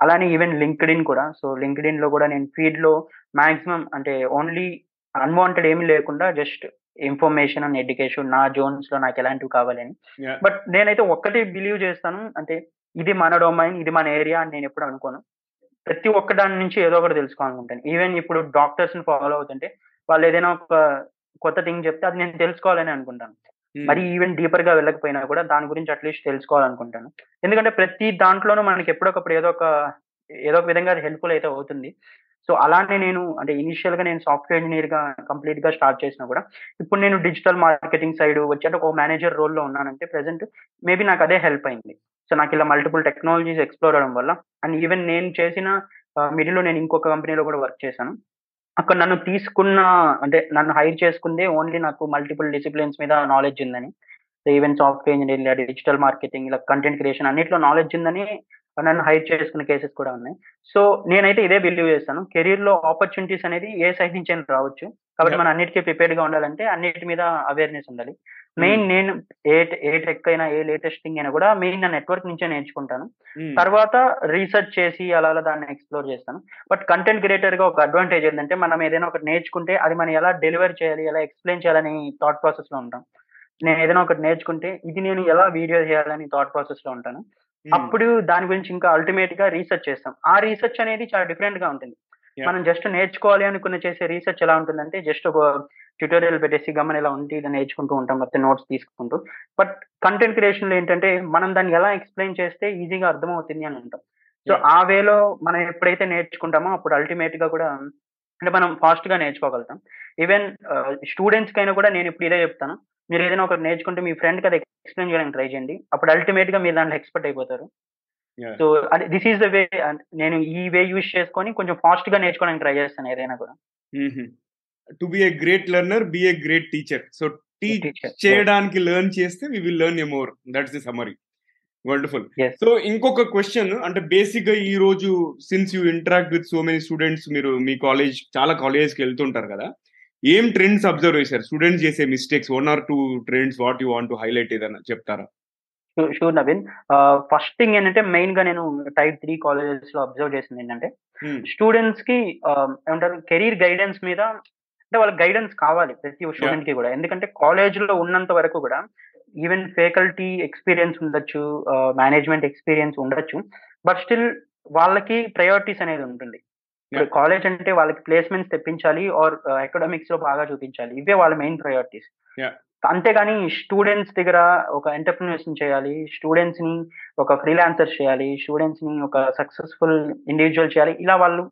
అలానే ఈవెన్ లింక్డ్ఇన్ కూడా. సో లింక్డ్ఇన్ లో కూడా నేను ఫీడ్ లో మాక్సిమం అంటే ఓన్లీ అన్వాంటెడ్ ఏమీ లేకుండా జస్ట్ ఇన్ఫర్మేషన్ అండ్ ఎడ్యుకేషన్, నా జోన్స్ లో నాకు ఎలాంటివి కావాలని. బట్ నేనైతే ఒక్కటి బిలీవ్ చేస్తాను, అంటే ఇది మన డొమైన్, ఇది మన ఏరియా అని నేను ఎప్పుడు అనుకోను. ప్రతి ఒక్క దాని నుంచి ఏదో ఒకటి తెలుసుకోవాలనుకుంటాను. ఈవెన్ ఇప్పుడు డాక్టర్స్ ని ఫాలో అవుతుంటే వాళ్ళు ఏదైనా ఒక కొత్త థింగ్ చెప్తే అది నేను తెలుసుకోవాలని అనుకుంటాను. మరి ఈవెన్ డీపర్ గా వెళ్ళకపోయినా కూడా దాని గురించి అట్లీస్ట్ తెలుసుకోవాలనుకుంటాను. ఎందుకంటే ప్రతి దాంట్లోనూ మనకి ఎప్పుడొకప్పుడు ఏదో ఒక విధంగా అది హెల్ప్ఫుల్ అయితే అవుతుంది. సో అలానే నేను అంటే ఇనిషియల్ గా నేను సాఫ్ట్వేర్ ఇంజనీర్ గా కంప్లీట్ గా స్టార్ట్ చేసినా కూడా ఇప్పుడు నేను డిజిటల్ మార్కెటింగ్ సైడ్ వచ్చి అంటే ఒక మేనేజర్ రోల్ లో ఉన్నానంటే ప్రెసెంట్ మేబీ నాకు అదే హెల్ప్ అయింది. సో నాకు ఇలా మల్టిపుల్ టెక్నాలజీస్ ఎక్స్ప్లోర్ అవడం వల్ల, అండ్ ఈవెన్ నేను చేసిన మిడిల్లో నేను ఇంకొక కంపెనీలో కూడా వర్క్ చేశాను. అక్కడ నన్ను తీసుకున్న అంటే నన్ను హైర్ చేసుకుందే ఓన్లీ నాకు మల్టిపుల్ డిసిప్లిన్స్ మీద నాలెడ్జ్ ఉందని, even software engineering, digital marketing, ఇలా కంటెంట్ క్రియేషన్ అన్నిట్లో నాలెడ్జ్ ఉందని నన్ను హైర్ చేసుకునే కేసెస్ కూడా ఉన్నాయి. సో నేనైతే ఇదే బిలీవ్ చేస్తాను, కెరీర్ లో ఆపర్చునిటీస్ అనేది ఏ సైడ్ నుంచి అయినా రావచ్చు. కాబట్టి మనం అన్నిటికీ ప్రిపేర్డ్ గా ఉండాలంటే అన్నిటి మీద అవేర్నెస్ ఉండాలి. మెయిన్ నేను ఏ టెక్ అయినా, ఏ లేటెస్ట్ థింగ్ అయినా కూడా మెయిన్ నా నెట్వర్క్ నుంచే నేర్చుకుంటాను. తర్వాత రీసెర్చ్ చేసి అలా దాన్ని ఎక్స్ప్లోర్ చేస్తాను. బట్ కంటెంట్ క్రియేటర్ గా ఒక అడ్వాంటేజ్ ఏంటంటే మనం ఏదైనా ఒకటి నేర్చుకుంటే అది మనం ఎలా డెలివర్ చేయాలి, ఎలా ఎక్స్ప్లెయిన్ చేయాలని థాట్ ప్రాసెస్ లో ఉంటాం. నేను ఏదైనా ఒకటి నేర్చుకుంటే ఇది నేను ఎలా వీడియో చేయాలని థాట్ ప్రాసెస్ లో ఉంటాను. అప్పుడు దాని గురించి ఇంకా అల్టిమేట్ గా రీసెర్చ్ చేస్తాం. ఆ రీసెర్చ్ అనేది చాలా డిఫరెంట్ గా ఉంటుంది. మనం జస్ట్ నేర్చుకోవాలి అనుకున్న చేసే రీసెర్చ్ ఎలా ఉంటుందంటే జస్ట్ ఒక ట్యూటోరియల్ పెట్టేసి గమని ఇలా ఉండి ఇలా నేర్చుకుంటూ ఉంటాం, లేకపోతే నోట్స్ తీసుకుంటూ. బట్ కంటెంట్ క్రియేషన్లో ఏంటంటే మనం దాన్ని ఎలా ఎక్స్ప్లెయిన్ చేస్తే ఈజీగా అర్థమవుతుంది అని అంటాం. సో ఆ వేలో మనం ఎప్పుడైతే నేర్చుకుంటామో అప్పుడు అల్టిమేట్ గా కూడా అంటే మనం ఫాస్ట్ గా నేర్చుకోగలుగుతాం. ఈవెన్ స్టూడెంట్స్ కైనా కూడా నేను ఇప్పుడు ఇదే చెప్తాను, మీరు ఏదైనా ఒకటి నేర్చుకుంటే మీ ఫ్రెండ్ కదా ఎక్స్ప్లెయిన్ చేయడానికి ట్రై చేయండి, అప్పుడు అల్టిమేట్ గా మీరు దాంట్లో ఎక్స్పర్ట్ అయిపోతారు. సో అది దిస్ ఈస్ ద వే, నేను ఈ వే యూజ్ చేసుకొని కొంచెం ఫాస్ట్ గా నేర్చుకోవడానికి ట్రై చేస్తాను ఏదైనా కూడా. To be a great learner be a great teacher. So teach చేయడానికి లెర్న్ చేస్తే we will learn a more. That's the summary. Wonderful. So ఇంకొక క్వశ్చన్, అంటే బేసిక్ గా ఈ రోజు since you interact with so many students, మీరు మీ college చాలా కాలేజెస్కి వెళ్తుంటారు కదా, ఏం ట్రెండ్స్ అబ్జర్వ్ చేశారు స్టూడెంట్స్ చేసే mistakes, 1 or 2 trends what you want to highlight ఏదైనా చెప్తారా? షూర్ నవీన్. ఫస్ట్ థింగ్ ఏంటంటే మెయిన్ గా నేను టైప్ 3 కాలేజెస్ లో అబ్జర్వ్ చేసింది ఏంటంటే స్టూడెంట్స్ కి ఏమంటారు కెరీర్ గైడెన్స్ మీద, అంటే వాళ్ళకి గైడెన్స్ కావాలి ప్రతి స్టూడెంట్ కి కూడా. ఎందుకంటే కాలేజ్ లో ఉన్నంత వరకు కూడా ఈవెన్ ఫ్యాకల్టీ ఎక్స్పీరియన్స్ ఉండొచ్చు, మేనేజ్మెంట్ ఎక్స్పీరియన్స్ ఉండొచ్చు, బట్ స్టిల్ వాళ్ళకి ప్రయారిటీస్ అనేది ఉంటుంది. ఇప్పుడు కాలేజ్ అంటే వాళ్ళకి ప్లేస్మెంట్స్ తెప్పించాలి ఆర్ ఎకడమిక్స్ లో బాగా చూపించాలి, ఇవే వాళ్ళ మెయిన్ ప్రయారిటీస్. అంతేగాని స్టూడెంట్స్ దగ్గర ఒక ఎంటర్‌ప్రెన్యూర్స్ ని చేయాలి, స్టూడెంట్స్ ని ఒక ఫ్రీలాన్సర్స్ చేయాలి, స్టూడెంట్స్ ని ఒక సక్సెస్ఫుల్ ఇండివిజువల్ చేయాలి, ఇలా వాళ్ళు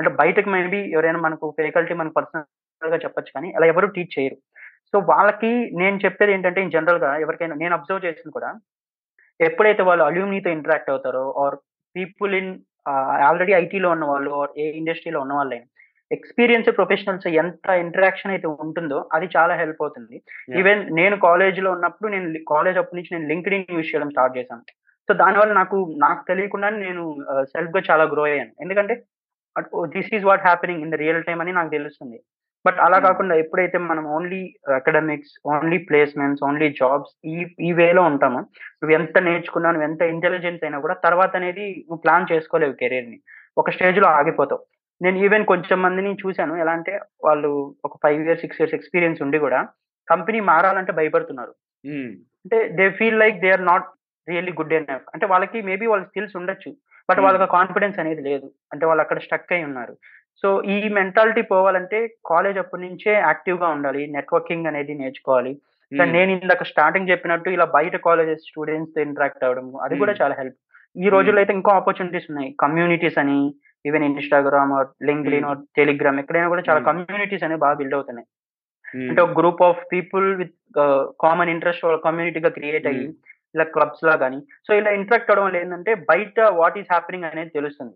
అంటే బయటకు మేబీ ఎవరైనా మనకు ఫ్యాకల్టీ మనకు పర్సనల్ గా చెప్పొచ్చు, కానీ అలా ఎవరు టీచ్ చేయరు. సో వాళ్ళకి నేను చెప్పేది ఏంటంటే ఇన్ జనరల్ గా ఎవరికైనా నేను అబ్జర్వ్ చేసింది కూడా, ఎప్పుడైతే వాళ్ళు అల్యూమ్నీతో ఇంటరాక్ట్ అవుతారో ఆర్ పీపుల్ ఇన్ ఆల్రెడీ ఐటీలో ఉన్న వాళ్ళు ఆర్ ఏ ఇండస్ట్రీలో ఉన్న వాళ్ళు అయినా ఎక్స్పీరియన్స్ ప్రొఫెషనల్స్ ఎంత ఇంటరాక్షన్ అయితే ఉంటుందో అది చాలా హెల్ప్ అవుతుంది. ఈవెన్ నేను కాలేజ్లో ఉన్నప్పుడు నేను కాలేజ్ అప్పటి నుంచి నేను లింక్డ్ఇన్ యూజ్ చేయడం స్టార్ట్ చేశాను. సో దానివల్ల నాకు తెలియకుండా నేను సెల్ఫ్ గా చాలా గ్రో అయ్యాను. ఎందుకంటే this is what happening in the real time అని నాకు తెలుస్తుంది. బట్ అలా కాకుండా ఎప్పుడైతే మనం only academics, only placements, only jobs ఈ వేలో ఉంటామో నువ్వు ఎంత నేర్చుకున్నా, నువ్వు ఎంత ఇంటెలిజెన్స్ అయినా కూడా తర్వాత అనేది నువ్వు ప్లాన్ చేసుకోలేవు కెరీర్ని, ఒక స్టేజ్లో ఆగిపోతావు. నేను ఈవెన్ కొంచెం మందిని చూశాను, ఎలా అంటే వాళ్ళు ఒక 5 years 6 years ఎక్స్పీరియన్స్ ఉండి కూడా కంపెనీ మారాలంటే భయపడుతున్నారు. అంటే they feel like they are not really good enough. అంటే వాళ్ళకి మేబీ వాళ్ళ స్కిల్స్ ఉండొచ్చు, బట్ వాళ్ళకి కాన్ఫిడెన్స్ అనేది లేదు, అంటే వాళ్ళు అక్కడ స్టక్ అయి ఉన్నారు. సో ఈ మెంటాలిటీ పోవాలంటే కాలేజ్ అప్పటి నుంచే యాక్టివ్ గా ఉండాలి, నెట్వర్కింగ్ అనేది నేర్చుకోవాలి. నేను ఇందాక స్టార్టింగ్ చెప్పినట్టు ఇలా బయట కాలేజెస్ స్టూడెంట్స్ తో ఇంటరాక్ట్ అవ్వడం అది కూడా చాలా హెల్ప్. ఈ రోజుల్లో అయితే ఇంకో ఆపర్చునిటీస్ ఉన్నాయి, కమ్యూనిటీస్ అని, even Instagram or LinkedIn or Telegram ఎక్కడైనా కూడా చాలా కమ్యూనిటీస్ అనేవి బాగా బిల్డ్ అవుతున్నాయి. అంటే ఒక group of people with common interest కమ్యూనిటీగా క్రియేట్ అయ్యి ఇలా క్లబ్స్ లా కానీ సో ఇలా ఇంటరాక్ట్ అవడం వల్ల ఏంటంటే బయట వాట్ ఈస్ హ్యాపెనింగ్ అనేది తెలుస్తుంది.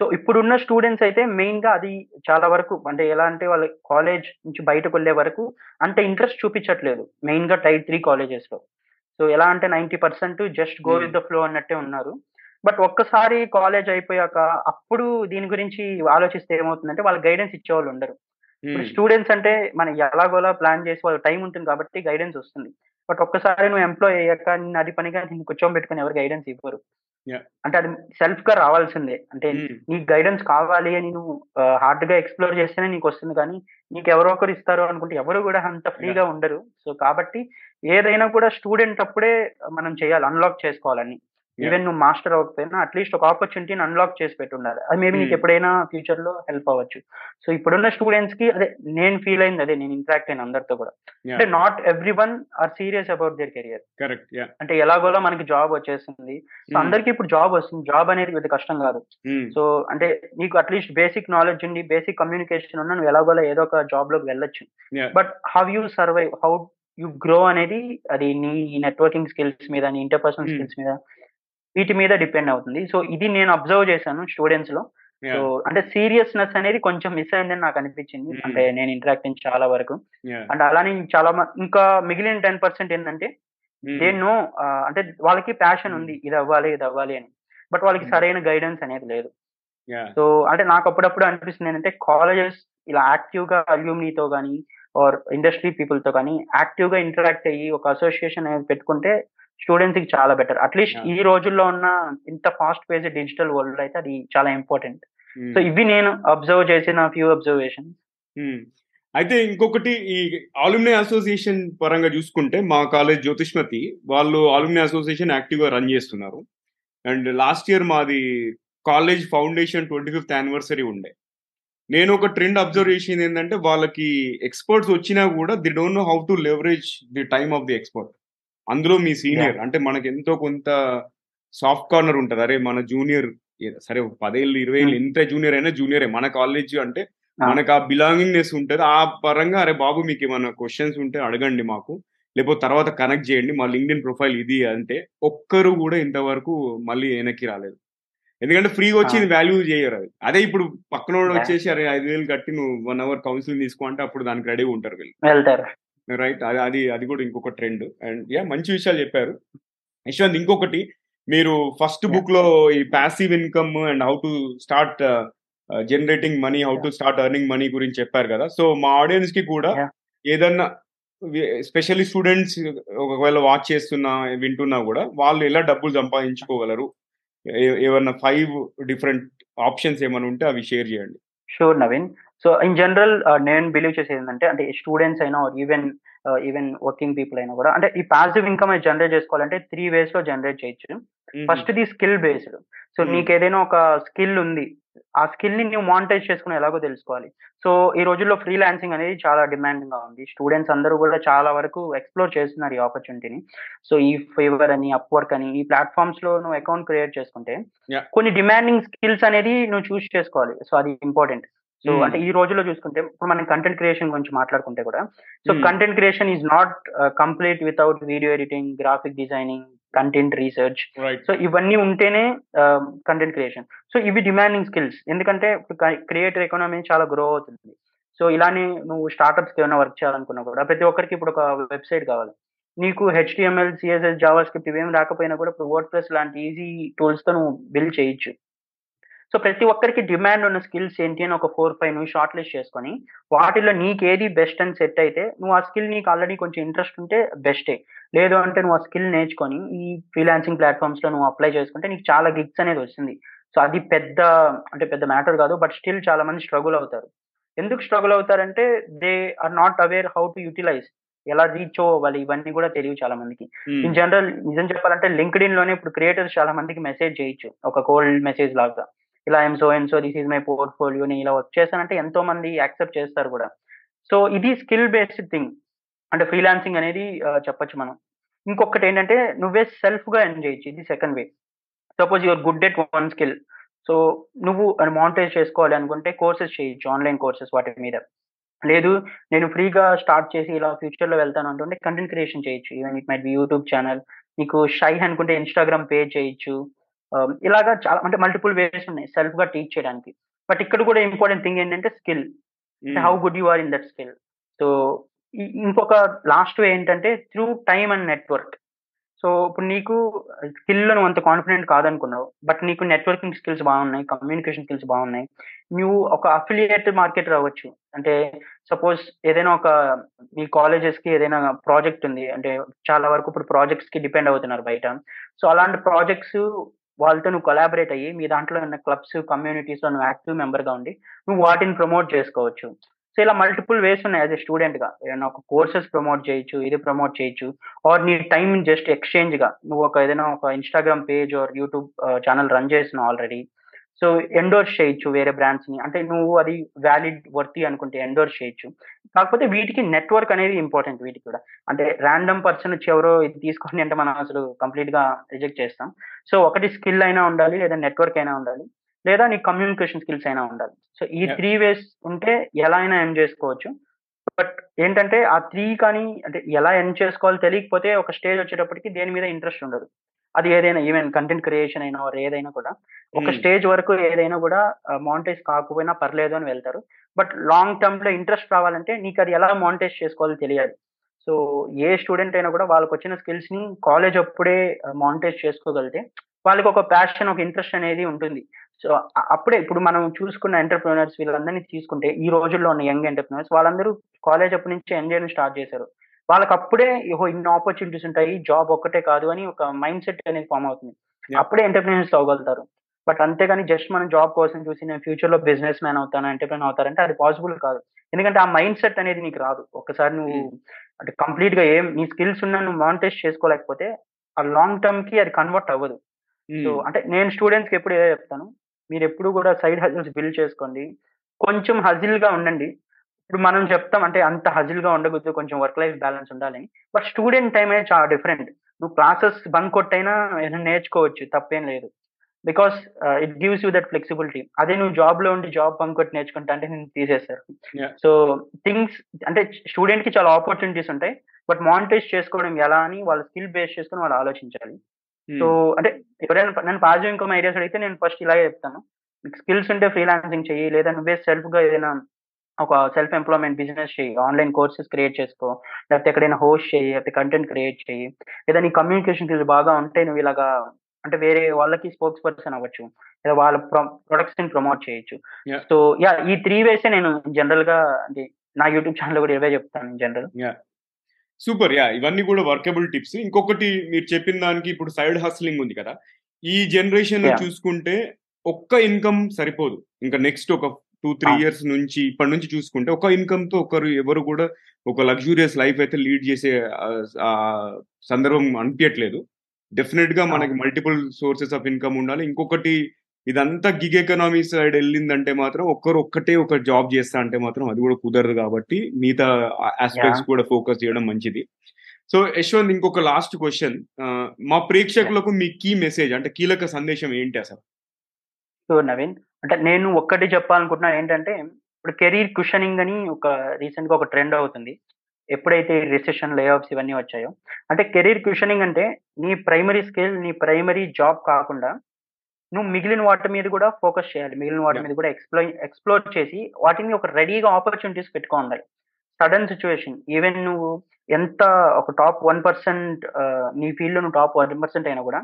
సో ఇప్పుడున్న స్టూడెంట్స్ అయితే మెయిన్ గా అది చాలా వరకు అంటే ఎలా అంటే వాళ్ళ కాలేజ్ నుంచి బయటకు వెళ్లే వరకు అంత ఇంట్రెస్ట్ చూపించట్లేదు మెయిన్ గా టైప్ 3 కాలేజెస్ లో. సో ఎలా అంటే 90% just go with the flow అన్నట్టే ఉన్నారు. బట్ ఒక్కసారి కాలేజ్ అయిపోయాక అప్పుడు దీని గురించి ఆలోచిస్తే ఏమవుతుందంటే వాళ్ళ గైడెన్స్ ఇచ్చేవాళ్ళు ఉండరు. స్టూడెంట్స్ అంటే మనం ఎలాగోలా ప్లాన్ చేసి వాళ్ళ టైం ఉంటుంది కాబట్టి గైడెన్స్ వస్తుంది. బట్ ఒక్కసారి నువ్వు ఎంప్లాయ్ అయ్యాక నిన్ను అది పనిగా నిన్ను కూర్చోం పెట్టుకుని ఎవరు గైడెన్స్ ఇవ్వరు. అంటే అది సెల్ఫ్ గా రావాల్సిందే, అంటే నీకు గైడెన్స్ కావాలి అని నువ్వు హార్డ్ గా ఎక్స్ప్లోర్ చేస్తేనే నీకు వస్తుంది. కానీ నీకు ఎవరో ఒకరు ఇస్తారు అనుకుంటే ఎవరు కూడా అంత ఫ్రీగా ఉండరు. సో కాబట్టి ఏదైనా కూడా స్టూడెంట్ అప్పుడే మనం చేయాలి, అన్లాక్ చేసుకోవాలని. ఈవెన్ నువ్వు మాస్టర్ అవ్వకపోయినా అట్లీస్ట్ ఒక ఆపర్చునిటీని అన్లాక్ చేసి పెట్టి ఉండాలి, అది మేబీ నీకు ఎప్పుడైనా ఫ్యూచర్ లో హెల్ప్ అవ్వచ్చు. సో ఇప్పుడున్న స్టూడెంట్స్ కి అదే నేను ఫీల్ అయింది, అదే నేను ఇంటరాక్ట్ అయిన అందరితో కూడా, అంటే not everyone are serious about their career. అంటే ఎలాగోలా మనకి జాబ్ వచ్చేసింది, సో అందరికీ ఇప్పుడు జాబ్ వస్తుంది, జాబ్ అనేది పెద్ద కష్టం కాదు. సో అంటే నీకు అట్లీస్ట్ బేసిక్ నాలెడ్జ్ ఉండి బేసిక్ కమ్యూనికేషన్ ఉన్నా నువ్వు ఎలాగోలా ఏదో ఒక జాబ్ లోకి వెళ్ళొచ్చు. But how you survive, how you grow అనేది అది నీ నెట్వర్కింగ్ స్కిల్స్ మీద, నీ ఇంటర్పర్సనల్ స్కిల్స్ మీద, వీటి మీద డిపెండ్ అవుతుంది. సో ఇది నేను అబ్జర్వ్ చేశాను స్టూడెంట్స్ లో. సో అంటే సీరియస్నెస్ అనేది కొంచెం మిస్ అయిందని నాకు అనిపించింది, అంటే నేను ఇంటరాక్ట్ అయిన చాలా వరకు. అండ్ అలానే చాలా ఇంకా మిగిలిన 10% ఏంటంటే నేను అంటే వాళ్ళకి ప్యాషన్ ఉంది, ఇది అవ్వాలి అని, బట్ వాళ్ళకి సరైన గైడెన్స్ అనేది లేదు. సో అంటే నాకు అప్పుడప్పుడు అనిపిస్తుంది ఏంటంటే కాలేజెస్ ఇలా యాక్టివ్ గా అల్యూమ్నీతో కానీ ఆర్ ఇండస్ట్రీ పీపుల్ తో కానీ యాక్టివ్ గా ఇంటరాక్ట్ అయ్యి ఒక అసోసియేషన్ అనేది పెట్టుకుంటే స్టూడెంట్స్ కి చాలా బెటర్. అట్లీస్ట్ ఈ రోజుల్లో ఉన్న ఇంత ఫాస్ట్ పేస్డ్ డిజిటల్ వరల్డ్ అయితే అది చాలా ఇంపార్టెంట్. సో ఇవి నేను అబ్జర్వ్ చేసిన ఫ్యూ అబ్జర్వేషన్స్. అయితే ఇంకొకటి, ఈ ఆల్యూమ్ని అసోసియేషన్ పరంగా చూసుకుంటే మా కాలేజ్ జ్యోతిష్మతి వాళ్ళు ఆల్యూమ్ని అసోసియేషన్ యాక్టివ్ గా రన్ చేస్తున్నారు. అండ్ లాస్ట్ ఇయర్ మాది కాలేజ్ ఫౌండేషన్ 25th anniversary ఉండే. నేను ఒక ట్రెండ్ అబ్జర్వ్ చేసింది ఏంటంటే, వాళ్ళకి ఎక్స్పర్ట్స్ వచ్చినా కూడా they don't know how to leverage the time of the expert. అందులో మీ సీనియర్ అంటే మనకి ఎంతో కొంత సాఫ్ట్ కార్నర్ ఉంటుంది. అరే మన జూనియర్, సరే 10 ఏళ్ళు 20 ఏళ్ళు ఎంత జూనియర్ అయినా జూనియరే, మన కాలేజ్ అంటే మనకు ఆ బిలాంగింగ్నెస్ ఉంటుంది. ఆ పరంగా అరే బాబు మీకు ఏమైనా క్వశ్చన్స్ ఉంటే అడగండి మాకు, లేకపోతే తర్వాత కనెక్ట్ చేయండి, మా లింక్డ్ఇన్ ప్రొఫైల్ ఇది అంటే ఒక్కరు కూడా ఇంతవరకు మళ్ళీ వెనక్కి రాలేదు. ఎందుకంటే ఫ్రీగా వచ్చి వాల్యూ చేయరు. అది అదే ఇప్పుడు పక్కన వచ్చేసి అరే 5,000 కట్టి నువ్వు 1 hour కౌన్సిలింగ్ తీసుకుంటే అప్పుడు దానికి రెడీ ఉంటారు వెళ్తారు. రైట్, అది అది కూడా ఇంకొక ట్రెండ్. అండ్ యా, మంచి విషయాలు చెప్పారు యశ్వంత్. ఇంకొకటి, మీరు ఫస్ట్ బుక్ లో ఈ passive income and how to start generating money, how to start earning money గురించి చెప్పారు కదా. సో మా ఆడియన్స్ కి కూడా ఏదన్నా ఎస్పెషల్లీ స్టూడెంట్స్ ఒకవేళ వాచ్ చేస్తున్నా వింటున్నా కూడా వాళ్ళు ఎలా డబ్బులు సంపాదించుకోగలరు, ఏమన్నా 5 different ఆప్షన్స్ ఏమైనా ఉంటే అవి షేర్ చేయండి. Sure Naveen. So in general నేను బిలీవ్ చేసేది ఏంటంటే, అంటే స్టూడెంట్స్ అయినా ఈవెన్ వర్కింగ్ పీపుల్ అయినా కూడా, అంటే ఈ పాసివ్ ఇన్కమ్ జనరేట్ చేసుకోవాలంటే 3 ways లో జనరేట్ చేయొచ్చు. First the skill based. So నీకు ఏదైనా ఒక స్కిల్ ఉంది, ఆ స్కిల్ ని నువ్వు మానిటైజ్ చేసుకుని ఎలాగో తెలుసుకోవాలి. సో ఈ రోజుల్లో ఫ్రీలాన్సింగ్ అనేది చాలా డిమాండింగ్ గా ఉంది. స్టూడెంట్స్ అందరూ కూడా చాలా వరకు ఎక్స్ప్లోర్ చేస్తున్నారు ఈ ఆపర్చునిటీని. సో ఈ ఫేవర్ అని, అప్ వర్క్ అని, ఈ ప్లాట్ఫామ్స్ లో నువ్వు అకౌంట్ క్రియేట్ చేసుకుంటే కొన్ని డిమాండింగ్ స్కిల్స్ అనేది నువ్వు చూస్ చేసుకోవాలి. సో అది ఇంపార్టెంట్. సో అంటే ఈ రోజుల్లో చూసుకుంటే ఇప్పుడు మనం కంటెంట్ క్రియేషన్ గురించి మాట్లాడుకుంటే కూడా, so content creation is not complete without video editing, graphic designing, content research. So ఇవన్నీ ఉంటేనే కంటెంట్ క్రియేషన్. సో ఇవి డిమాండింగ్ స్కిల్స్. ఎందుకంటే క్రియేటర్ ఎకానమీ చాలా గ్రో అవుతుంది. సో ఇలానే నువ్వు స్టార్ట్అప్స్కి ఏమైనా వర్క్ చేయాలనుకున్నా కూడా ప్రతి ఒక్కరికి ఇప్పుడు ఒక వెబ్సైట్ కావాలి. నీకు HTML, CSS, JavaScript ఇవేమి రాకపోయినా కూడా ఇప్పుడు WordPress లాంటి ఈజీ టూల్స్తో నువ్వు బిల్డ్ చేయొచ్చు. సో ప్రతి ఒక్కరికి డిమాండ్ ఉన్న స్కిల్స్ ఏంటి అని ఒక 4-5 నువ్వు షార్ట్ లిస్ట్ చేసుకొని వాటిలో నీకు ఏది బెస్ట్ అని సెట్ అయితే నువ్వు ఆ స్కిల్ నీకు ఆల్రెడీ కొంచెం ఇంట్రెస్ట్ ఉంటే బెస్టే. లేదు అంటే నువ్వు ఆ స్కిల్ నేర్చుకొని ఈ ఫ్రీలాన్సింగ్ ప్లాట్ఫామ్స్ లో నువ్వు అప్లై చేసుకుంటే నీకు చాలా గిగ్స్ అనేది వస్తుంది. సో అది పెద్ద మ్యాటర్ కాదు. బట్ స్టిల్ చాలా మంది స్ట్రగుల్ అవుతారు. ఎందుకు స్ట్రగుల్ అవుతారంటే they are not aware how to utilise, ఎలా రీచ్ అవ్వాలి, ఇవన్నీ కూడా తెలియదు చాలా మందికి. ఇన్ జనరల్ నిజం చెప్పాలంటే లింక్డ్ఇన్ లోనే ఇప్పుడు క్రియేటర్స్ చాలా మందికి మెసేజ్ చేయొచ్చు ఒక కోల్డ్ మెసేజ్ లాగా, ఇలా ఎంసో దిస్ ఈజ్ మై పోర్ట్ఫోలియో, నేను ఇలా వర్క్ చేశానంటే ఎంతో మంది యాక్సెప్ట్ చేస్తారు కూడా. సో ఇది స్కిల్ బేస్డ్ థింగ్, అంటే ఫ్రీలాన్సింగ్ అనేది చెప్పొచ్చు మనం. ఇంకొకటి ఏంటంటే నువ్వే సెల్ఫ్ గా ఎర్న్ చేయొచ్చు, ఇది second way. Suppose your good at one skill, so నువ్వు మానిటైజ్ చేసుకోవాలి అనుకుంటే కోర్సెస్ చేయొచ్చు, ఆన్లైన్ కోర్సెస్ వాటి మీద. లేదు నేను ఫ్రీగా స్టార్ట్ చేసి ఇలా ఫ్యూచర్ లో వెళ్తాను అంటుంటే కంటెంట్ క్రియేషన్ చేయొచ్చు. Even it might be YouTube channel, నీకు షై అనుకుంటే ఇన్స్టాగ్రామ్ పేజ్ చేయొచ్చు. ఇలాగా చాలా అంటే మల్టిపుల్ వేస్ ఉన్నాయి సెల్ఫ్ గా టీచ్ చేయడానికి. బట్ ఇక్కడ కూడా ఇంపార్టెంట్ థింగ్ ఏంటంటే skill, how good you are in that skill. So ఇంకొక లాస్ట్ వే ఏంటంటే through time and network. So ఇప్పుడు నీకు స్కిల్లో నువ్వు అంత కాన్ఫిడెంట్ కాదనుకున్నావు, బట్ నీకు నెట్వర్కింగ్ స్కిల్స్ బాగున్నాయి, కమ్యూనికేషన్ స్కిల్స్ బాగున్నాయి, నువ్వు ఒక అఫిలియేట్ మార్కెట్ రావచ్చు. అంటే సపోజ్ ఏదైనా ఒక మీ కాలేజెస్కి ఏదైనా ప్రాజెక్ట్ ఉంది అంటే చాలా వరకు ఇప్పుడు ప్రాజెక్ట్స్కి డిపెండ్ అవుతున్నారు బయట. సో అలాంటి ప్రాజెక్ట్స్ వాళ్ళతో నువ్వు కొలాబరేట్ అయ్యి మీ దాంట్లో ఉన్న క్లబ్స్, కమ్యూనిటీస్ లో నువ్వు యాక్టివ్ మెంబర్ గా ఉండి నువ్వు వాటిని ప్రమోట్ చేసుకోవచ్చు. సో ఇలా మల్టిపుల్ వేస్ ఉన్నాయి యాజ్ ఎ స్టూడెంట్ గా. ఏదైనా ఒక కోర్సెస్ ప్రమోట్ చేయొచ్చు, ఇది ప్రమోట్ చేయొచ్చు. ఆర్ నీ టైం జస్ట్ ఎక్స్చేంజ్ గా నువ్వు ఒక ఏదైనా ఒక Instagram page or YouTube channel run చేస్తున్నావు ఆల్రెడీ. సో ఎండోర్స్ చేయొచ్చు వేరే బ్రాండ్స్ ని, అంటే నువ్వు అది వ్యాలిడ్ వర్తి అనుకుంటే ఎండోర్స్ చేయొచ్చు. కాకపోతే వీటికి నెట్వర్క్ అనేది ఇంపార్టెంట్. వీటికి కూడా అంటే ర్యాండమ్ పర్సన్ వచ్చి ఎవరో ఇది తీసుకోండి అంటే మనం అసలు కంప్లీట్ గా రిజెక్ట్ చేస్తాం. సో ఒకటి స్కిల్ అయినా ఉండాలి, లేదా నెట్వర్క్ అయినా ఉండాలి, లేదా నీ కమ్యూనికేషన్ స్కిల్స్ అయినా ఉండాలి. సో ఈ 3 ways ఉంటే ఎలా అయినా ఎర్న్ చేసుకోవచ్చు. బట్ ఏంటంటే ఆ 3 కానీ అంటే ఎలా ఎర్న్ చేసుకోవాలో తెలియకపోతే ఒక స్టేజ్ వచ్చేటప్పటికి దేని మీద ఇంట్రెస్ట్ ఉండదు. అది ఏదైనా ఈవెన్ కంటెంట్ క్రియేషన్ అయినా ఏదైనా కూడా ఒక స్టేజ్ వరకు ఏదైనా కూడా మానిటైజ్ కాకపోయినా పర్లేదు అని వెళ్తారు. బట్ లాంగ్ టర్మ్ లో ఇంట్రెస్ట్ రావాలంటే నీకు అది ఎలా మానిటైజ్ చేసుకోవాలో తెలియాలి. సో ఏ స్టూడెంట్ అయినా కూడా వాళ్ళకి వచ్చిన స్కిల్స్ ని కాలేజ్ అప్పుడే మానిటైజ్ చేసుకోగలితే వాళ్ళకి ఒక ప్యాషన్, ఒక ఇంట్రెస్ట్ అనేది ఉంటుంది. సో అప్పుడే ఇప్పుడు మనం చూసుకున్న ఎంటర్ప్రెన్యూర్స్ వీళ్ళందరినీ తీసుకుంటే ఈ రోజుల్లో ఉన్న యంగ్ ఎంటర్ప్రెన్యూర్స్ వాళ్ళందరూ కాలేజ్ అప్పటి నుంచి ఎంజాయ్ స్టార్ట్ చేశారు. వాళ్ళకి అప్పుడే ఇన్ని ఆపర్చునిటీస్ ఉంటాయి, జాబ్ ఒక్కటే కాదు అని ఒక మైండ్ సెట్ అనేది ఫామ్ అవుతుంది. అప్పుడే ఎంటర్ప్రెన్యూర్స్ అవ్వగలుగుతారు. బట్ అంతేగాని జస్ట్ మనం జాబ్ కోసం చూసి నేను ఫ్యూచర్ లో బిజినెస్ మ్యాన్ అవుతాను, ఎంటర్ప్రెన్యూర్ అవుతారంటే అది పాసిబుల్ కాదు. ఎందుకంటే ఆ మైండ్ సెట్ అనేది నీకు రాదు. ఒకసారి నువ్వు అంటే కంప్లీట్ గా నీ స్కిల్స్ ఉన్నా నువ్వు మానిటైజ్ చేసుకోలేకపోతే ఆ లాంగ్ టర్మ్ కి అది కన్వర్ట్ అవ్వదు. సో అంటే నేను స్టూడెంట్స్కి ఎప్పుడు ఏదో చెప్తాను, మీరు ఎప్పుడు కూడా సైడ్ హజిల్స్ బిల్డ్ చేసుకోండి. కొంచెం హజిల్గా ఉండండి. ఇప్పుడు మనం చెప్తాం అంటే అంత హజిల్గా ఉండకూడదు, కొంచెం వర్క్ లైఫ్ బ్యాలెన్స్ ఉండాలని. బట్ స్టూడెంట్ టైం అనేది చాలా డిఫరెంట్. నువ్వు క్లాసెస్ బంక్ కొట్టైనా నేర్చుకోవచ్చు, తప్పేం లేదు. Because it gives you that flexibility. అదే నువ్వు జాబ్ లో ఉండి జాబ్ బంక్ కొట్టి నేర్చుకుంటా అంటే నేను తీసేస్తారు. సో థింగ్స్ అంటే స్టూడెంట్ కి చాలా ఆపర్చునిటీస్ ఉంటాయి, బట్ మానిటైజ్ చేసుకోవడం ఎలా అని వాళ్ళ స్కిల్ బేస్ చేసుకుని వాళ్ళు ఆలోచించాలి. సో అంటే ఎవరైనా నేను పాజిటివ్ ఇన్కమ్ ఐడియాస్ అడిగితే నేను ఫస్ట్ ఇలాగే చెప్తాను, మీకు స్కిల్స్ ఉంటే ఫ్రీలాన్సింగ్ చెయ్యి, లేదా నువ్వే సెల్ఫ్ గా ఏదైనా ఒక సెల్ఫ్ ఎంప్లాయ్మెంట్ బిజినెస్ చేయి, ఆన్లైన్ కోర్సెస్ క్రియేట్ చేసుకో, లేకపోతే ఎక్కడైనా హోస్ట్ చేయి, లేకపోతే కంటెంట్ క్రియేట్ చేయి, లేదా నీ కమ్యూనికేషన్ స్కిల్స్ బాగా ఉంటే నువ్వు ఇలాగా అంటే వేరే వాళ్ళకి స్పోక్స్ పర్సన్ అవ్వచ్చు, లేదా వాళ్ళ ప్రొడక్ట్స్ ని ప్రమోట్ చేయొచ్చు. సో యా, ఈ త్రీ వేస్ నేను జనరల్ గా అంటే నా యూట్యూబ్ ఛానల్ కూడా ఇవే చెప్తాను జనరల్. సూపర్. యా, ఇవన్నీ కూడా వర్కబుల్ టిప్స్. ఇంకొకటి మీరు చెప్పిన దానికి, ఇప్పుడు సైడ్ హస్లింగ్ ఉంది కదా, ఈ జనరేషన్ చూసుకుంటే ఒక్క ఇన్కమ్ సరిపోదు. ఇంకా నెక్స్ట్ ఒక 2-3 years నుంచి ఇప్పటి నుంచి చూసుకుంటే ఒక ఇన్కమ్ తో ఒకరు ఎవరు కూడా ఒక లగ్జూరియస్ లైఫ్ అయితే లీడ్ చేసే సందర్భం అనిపించట్లేదు. డెఫినెట్ గా మనకి మల్టిపుల్ సోర్సెస్ ఆఫ్ ఇన్కమ్ ఉండాలి. ఇంకొకటి, ఇదంతా గిగ్ ఎకనామీ సైడ్ వెళ్ళిందంటే మాత్రం ఒక్కరు ఒక్కటే ఒక జాబ్ చేస్తా అంటే మాత్రం అది కూడా కుదరదు. కాబట్టి మిగతా ఆస్పెక్ట్స్ కూడా ఫోకస్ చేయడం మంచిది. సో యశ్వంత్, ఇంకొక లాస్ట్ క్వశ్చన్, మా ప్రేక్షకులకు మీ కీ మెసేజ్ అంటే కీలక సందేశం ఏంటి అసలు? సో నవీన్, అంటే నేను ఒక్కటి చెప్పాలనుకుంటున్నాను ఏంటంటే, ఇప్పుడు కెరీర్ క్వశ్చనింగ్ అని ఒక రీసెంట్ గా ఒక ట్రెండ్ అవుతుంది. ఎప్పుడైతే రిసెషన్, లే ఆఫ్స్ ఇవన్నీ వచ్చాయో, అంటే కెరీర్ క్వశ్చనింగ్ అంటే నీ ప్రైమరీ స్కిల్, నీ ప్రైమరీ జాబ్ కాకుండా నువ్వు మిగిలిన వాటి మీద కూడా ఫోకస్ చేయాలి, మిగిలిన వాటి మీద కూడా ఎక్స్ప్లోర్ చేసి వాటిని ఒక రెడీగా ఆపర్చునిటీస్ పెట్టుకోవాలి. సడన్ సిచ్యువేషన్, ఈవెన్ నువ్వు ఎంత ఒక టాప్ 1% నీ ఫీల్డ్ లో నువ్వు టాప్ 1% అయినా కూడా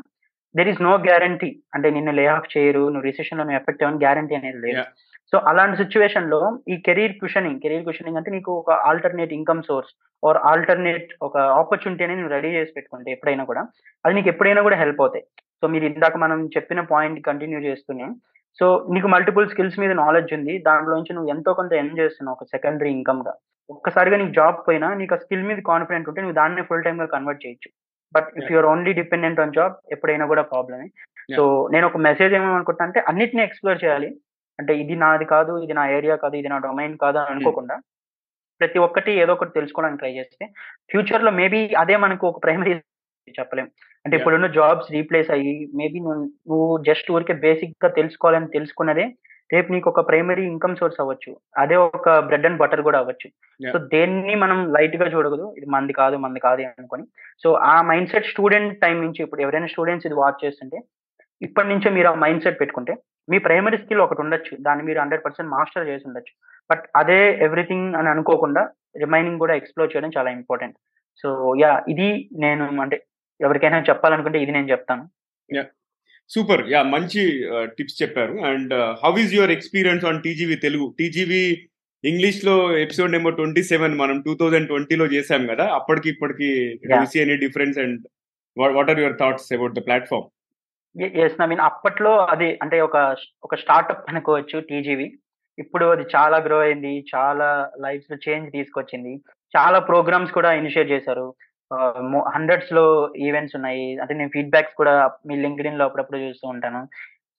దెర్ ఈస్ నో గ్యారంటీ. అంటే నిన్ను లే ఆఫ్ చేయరు, నువ్వు రిసెషన్ లో నువ్వు ఎఫెక్ట్ అవ్వని గ్యారంటీ అనేది లేదు. సో అలాంటి సిచ్యువేషన్ లో ఈ కెరీర్ క్వశ్చనింగ్ అంటే నీకు ఒక alternate income source or alternate ఒక ఆపర్చునిటీ అనేది నువ్వు రెడీ చేసి పెట్టుకుంటే ఎప్పుడైనా కూడా అది నీకు ఎప్పుడైనా కూడా హెల్ప్ అవుతాయి. సో మీరు ఇందాక మనం చెప్పిన పాయింట్ కంటిన్యూ చేస్తున్నాం. సో నీకు మల్టిపుల్ స్కిల్స్ మీద నాలెడ్జ్ ఉంది, దాంట్లోంచి నువ్వు ఎంతో కొంత ఎర్న్ చేస్తున్నావు ఒక సెకండరీ ఇన్కమ్ గా. ఒక్కసారిగా నీకు జాబ్ పోయినా నీకు ఆ స్కిల్ మీద కాన్ఫిడెంట్ ఉంటే నువ్వు దాన్ని ఫుల్ టైమ్ గా కన్వర్ట్ చేయొచ్చు. But if you're only dependent on job ఎప్పుడైనా కూడా ప్రాబ్లమే. సో నేను ఒక మెసేజ్ ఏమనుకుంటున్నా అంటే అన్నిటిని ఎక్స్ప్లోర్ చేయాలి. అంటే ఇది నాది కాదు, ఇది నా ఏరియా కాదు, ఇది నా డొమైన్ కాదు అని అనుకోకుండా ప్రతి ఒక్కటి ఏదో ఒకటి తెలుసుకోవడానికి ట్రై చేస్తే ఫ్యూచర్ లో మేబీ అదే మనకు ఒక ప్రైమరీ చెప్పలేం. అంటే ఇప్పుడున్న జాబ్స్ రీప్లేస్ అయ్యి మేబీ నువ్వు జస్ట్ ఊరికే బేసిక్ గా తెలుసుకోవాలని తెలుసుకున్నదే రేపు నీకు ఒక ప్రైమరీ ఇన్కమ్ సోర్స్ అవ్వచ్చు, అదే ఒక బ్రెడ్ అండ్ బటర్ కూడా అవ్వచ్చు. సో దేన్ని మనం లైట్ గా చూడకూడదు, ఇది మంది కాదు అనుకుని. సో ఆ మైండ్ సెట్ స్టూడెంట్ టైం నుంచి, ఇప్పుడు ఎవరైనా స్టూడెంట్స్ ఇది వాచ్ చేస్తుంటే ఇప్పటి నుంచే మీరు ఆ మైండ్ సెట్ పెట్టుకుంటే మీ ప్రైమరీ స్కిల్ ఒకటి ఉండొచ్చు, దాన్ని మీరు 100% మాస్టర్ చేసి ఉండొచ్చు, బట్ అదే ఎవ్రీథింగ్ అని అనుకోకుండా రిమైనింగ్ కూడా ఎక్స్ప్లోర్ చేయడం చాలా ఇంపార్టెంట్. సో యా, ఇది నేను అంటే ఎవరికైనా చెప్పాలనుకుంటే ఇది నేను చెప్తాను. సూపర్. యా, మంచి టిప్స్ చెప్పారు. And how is your experience on TGV Telugu? TGV English లో ఎపిసోడ్ నెంబర్ 27 మనం 2020 చేసాం కదా, అప్పటికి ఇప్పటికి any difference and what are your thoughts about the platform? Yes Naveen, అప్పట్లో అది అంటే ఒక స్టార్ట్అప్ అనుకోవచ్చు టీజీవీ. ఇప్పుడు అది చాలా గ్రో అయింది, చాలా లైఫ్స్ లో చేంజ్ తీసుకొచ్చింది, చాలా ప్రోగ్రామ్స్ కూడా ఇనిషియేట్ చేశారు, 100s ఈవెంట్స్ ఉన్నాయి. అంటే నేను ఫీడ్బ్యాక్స్ కూడా మీ లింక్డ్ఇన్ లో అప్పుడప్పుడు చూస్తూ ఉంటాను.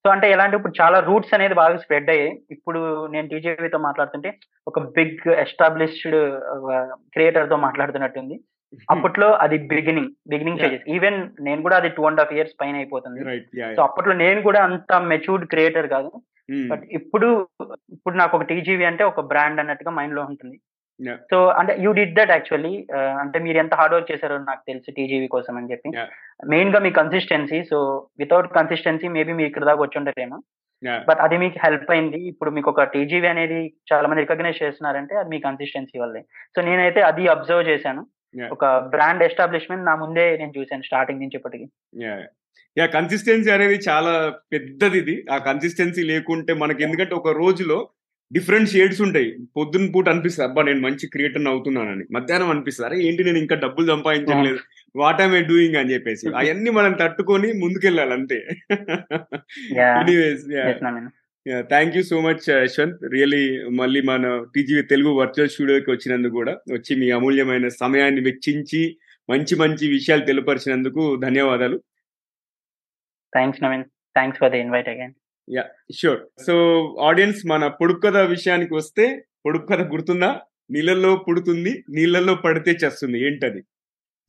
సో అంటే ఎలా అంటే ఇప్పుడు చాలా రూట్స్ అనేది బాగా స్ప్రెడ్ అయ్యాయి. ఇప్పుడు నేను టీజీవీతో మాట్లాడుతుంటే ఒక బిగ్ ఎస్టాబ్లిష్డ్ క్రియేటర్ తో మాట్లాడుతున్నట్టుంది. అప్పట్లో అది బిగినింగ్ స్టేజెస్. ఈవెన్ నేను కూడా అది 2.5 years పైన అయిపోతుంది. సో అప్పట్లో నేను కూడా అంత మెచ్యూర్డ్ క్రియేటర్ కాదు, బట్ ఇప్పుడు నాకు ఒక టీజీవీ అంటే ఒక బ్రాండ్ అన్నట్టుగా మైండ్ లో ఉంటుంది. సో అంటే యూ డిడ్ దట్ యాక్చువల్లీ. అంటే మీరు ఎంత హార్డ్ వర్క్ చేశారో నాకు తెలుసు టీజీవీ కోసం అని చెప్పి, మెయిన్ గా మీ consistency. So without consistency maybe మీరు ఇక్కడ దాకా వచ్చి ఉంటారేమో, బట్ అది మీకు హెల్ప్ అయింది. ఇప్పుడు మీకు ఒక టీజీవీ అనేది చాలా మంది రికగ్నైజ్ చేస్తున్నారంటే అది మీ కన్సిస్టెన్సీ వల్లే. సో నేనైతే అది అబ్జర్వ్ చేశాను, ఒక బ్రాండ్ ఎస్టాబ్లిష్మెంట్ నా ముందే నేను చూసాను స్టార్టింగ్ నుంచి ఇప్పటికి. యా, కన్సిస్టెన్సీ అనేది చాలా పెద్దది. ఇది ఆ కన్సిస్టెన్సీ లేకుంటే మనకి, ఎందుకంటే ఒక రోజులో డిఫరెంట్ షేడ్స్ ఉంటాయి. పొద్దున్న పూట అనిపిస్తుంది అబ్బా నేను మంచి క్రియేటర్ అవుతున్నానని, మధ్యాహ్నం అనిపిస్తుంది అరే ఏంటి నేను ఇంకా డబ్బులు సంపాదించలేదు, వాట్ ఆమ్ ఐ డూయింగ్ అని చెప్పేసి అవన్నీ మనం తట్టుకొని ముందుకెళ్ళాలి అంతే. Thank you so much Yashwant, really. మళ్ళీ మన టీజీవీ తెలుగు వర్చువల్ స్టూడియోకి వచ్చినందుకు కూడా, వచ్చి మీ అమూల్యమైన సమయాన్ని వెచ్చించి మంచి మంచి విషయాలు తెలియపరిచినందుకు ధన్యవాదాలు. Thanks Naveen, thanks for the invite again. Yeah sure. So audience, మన పొడుపుకథ విషయానికి వస్తే, పొడుపుకథ గుర్తుందా? నీళ్ళల్లో పుడుతుంది, నీళ్ళల్లో పడితే చేస్తుంది. ఏంటది?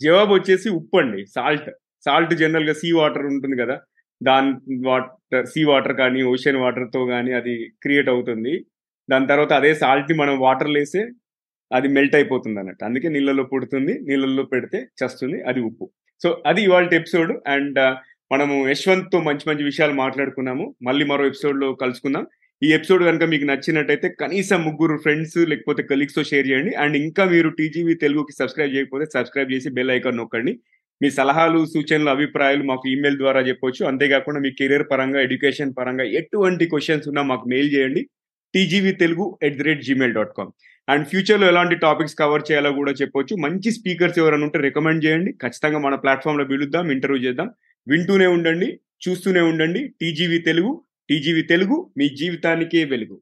జవాబు వచ్చేసి ఉప్పు అండి, సాల్ట్. సాల్ట్ జనరల్ గా సీ వాటర్ ఉంటుంది కదా, దాని వాటర్, సీ వాటర్ కానీ ఓషన్ వాటర్ తో కానీ అది క్రియేట్ అవుతుంది. దాని తర్వాత అదే సాల్ట్ ని మనం వాటర్లో వేస్తే అది మెల్ట్ అయిపోతుంది అన్నట్టు. అందుకే నీళ్ళల్లో పుడుతుంది, నీళ్ళల్లో పెడితే చేస్తుంది, అది ఉప్పు. సో అది ఇవాళ ఎపిసోడ్. అండ్ మనము యశ్వంత్ తో మంచి మంచి విషయాలు మాట్లాడుకున్నాము. మళ్ళీ మరో ఎపిసోడ్ లో కలుసుకుందాం. ఈ ఎపిసోడ్ కనుక మీకు నచ్చినట్టయితే కనీసం 3 ఫ్రెండ్స్ లేకపోతే కలీగ్స్ తో షేర్ చేయండి. అండ్ ఇంకా మీరు టీజీవీ తెలుగుకి సబ్స్క్రైబ్ చేయకపోతే సబ్స్క్రైబ్ చేసి బెల్ ఐకాన్ నొక్కండి. మీ సలహాలు, సూచనలు, అభిప్రాయాలు మాకు ఈమెయిల్ ద్వారా చెప్పొచ్చు. అంతేకాకుండా మీ కెరీర్ పరంగా, ఎడ్యుకేషన్ పరంగా ఎటువంటి క్వశ్చన్స్ ఉన్నా మాకు మెయిల్ చేయండి, tgvtelugu@gmail.com. అండ్ ఫ్యూచర్లో ఎలాంటి టాపిక్స్ కవర్ చేయాలో కూడా చెప్పొచ్చు. మంచి స్పీకర్స్ ఎవరైనా ఉంటే రికమెండ్ చేయండి. ఖచ్చితంగా మన ప్లాట్ఫామ్లో పిలుద్దాం, ఇంటర్వ్యూ చేద్దాం. వింటూనే ఉండండి, చూస్తూనే ఉండండి. టీజీవీ తెలుగు, టీజీవీ తెలుగు, మీ జీవితానికే వెలుగు.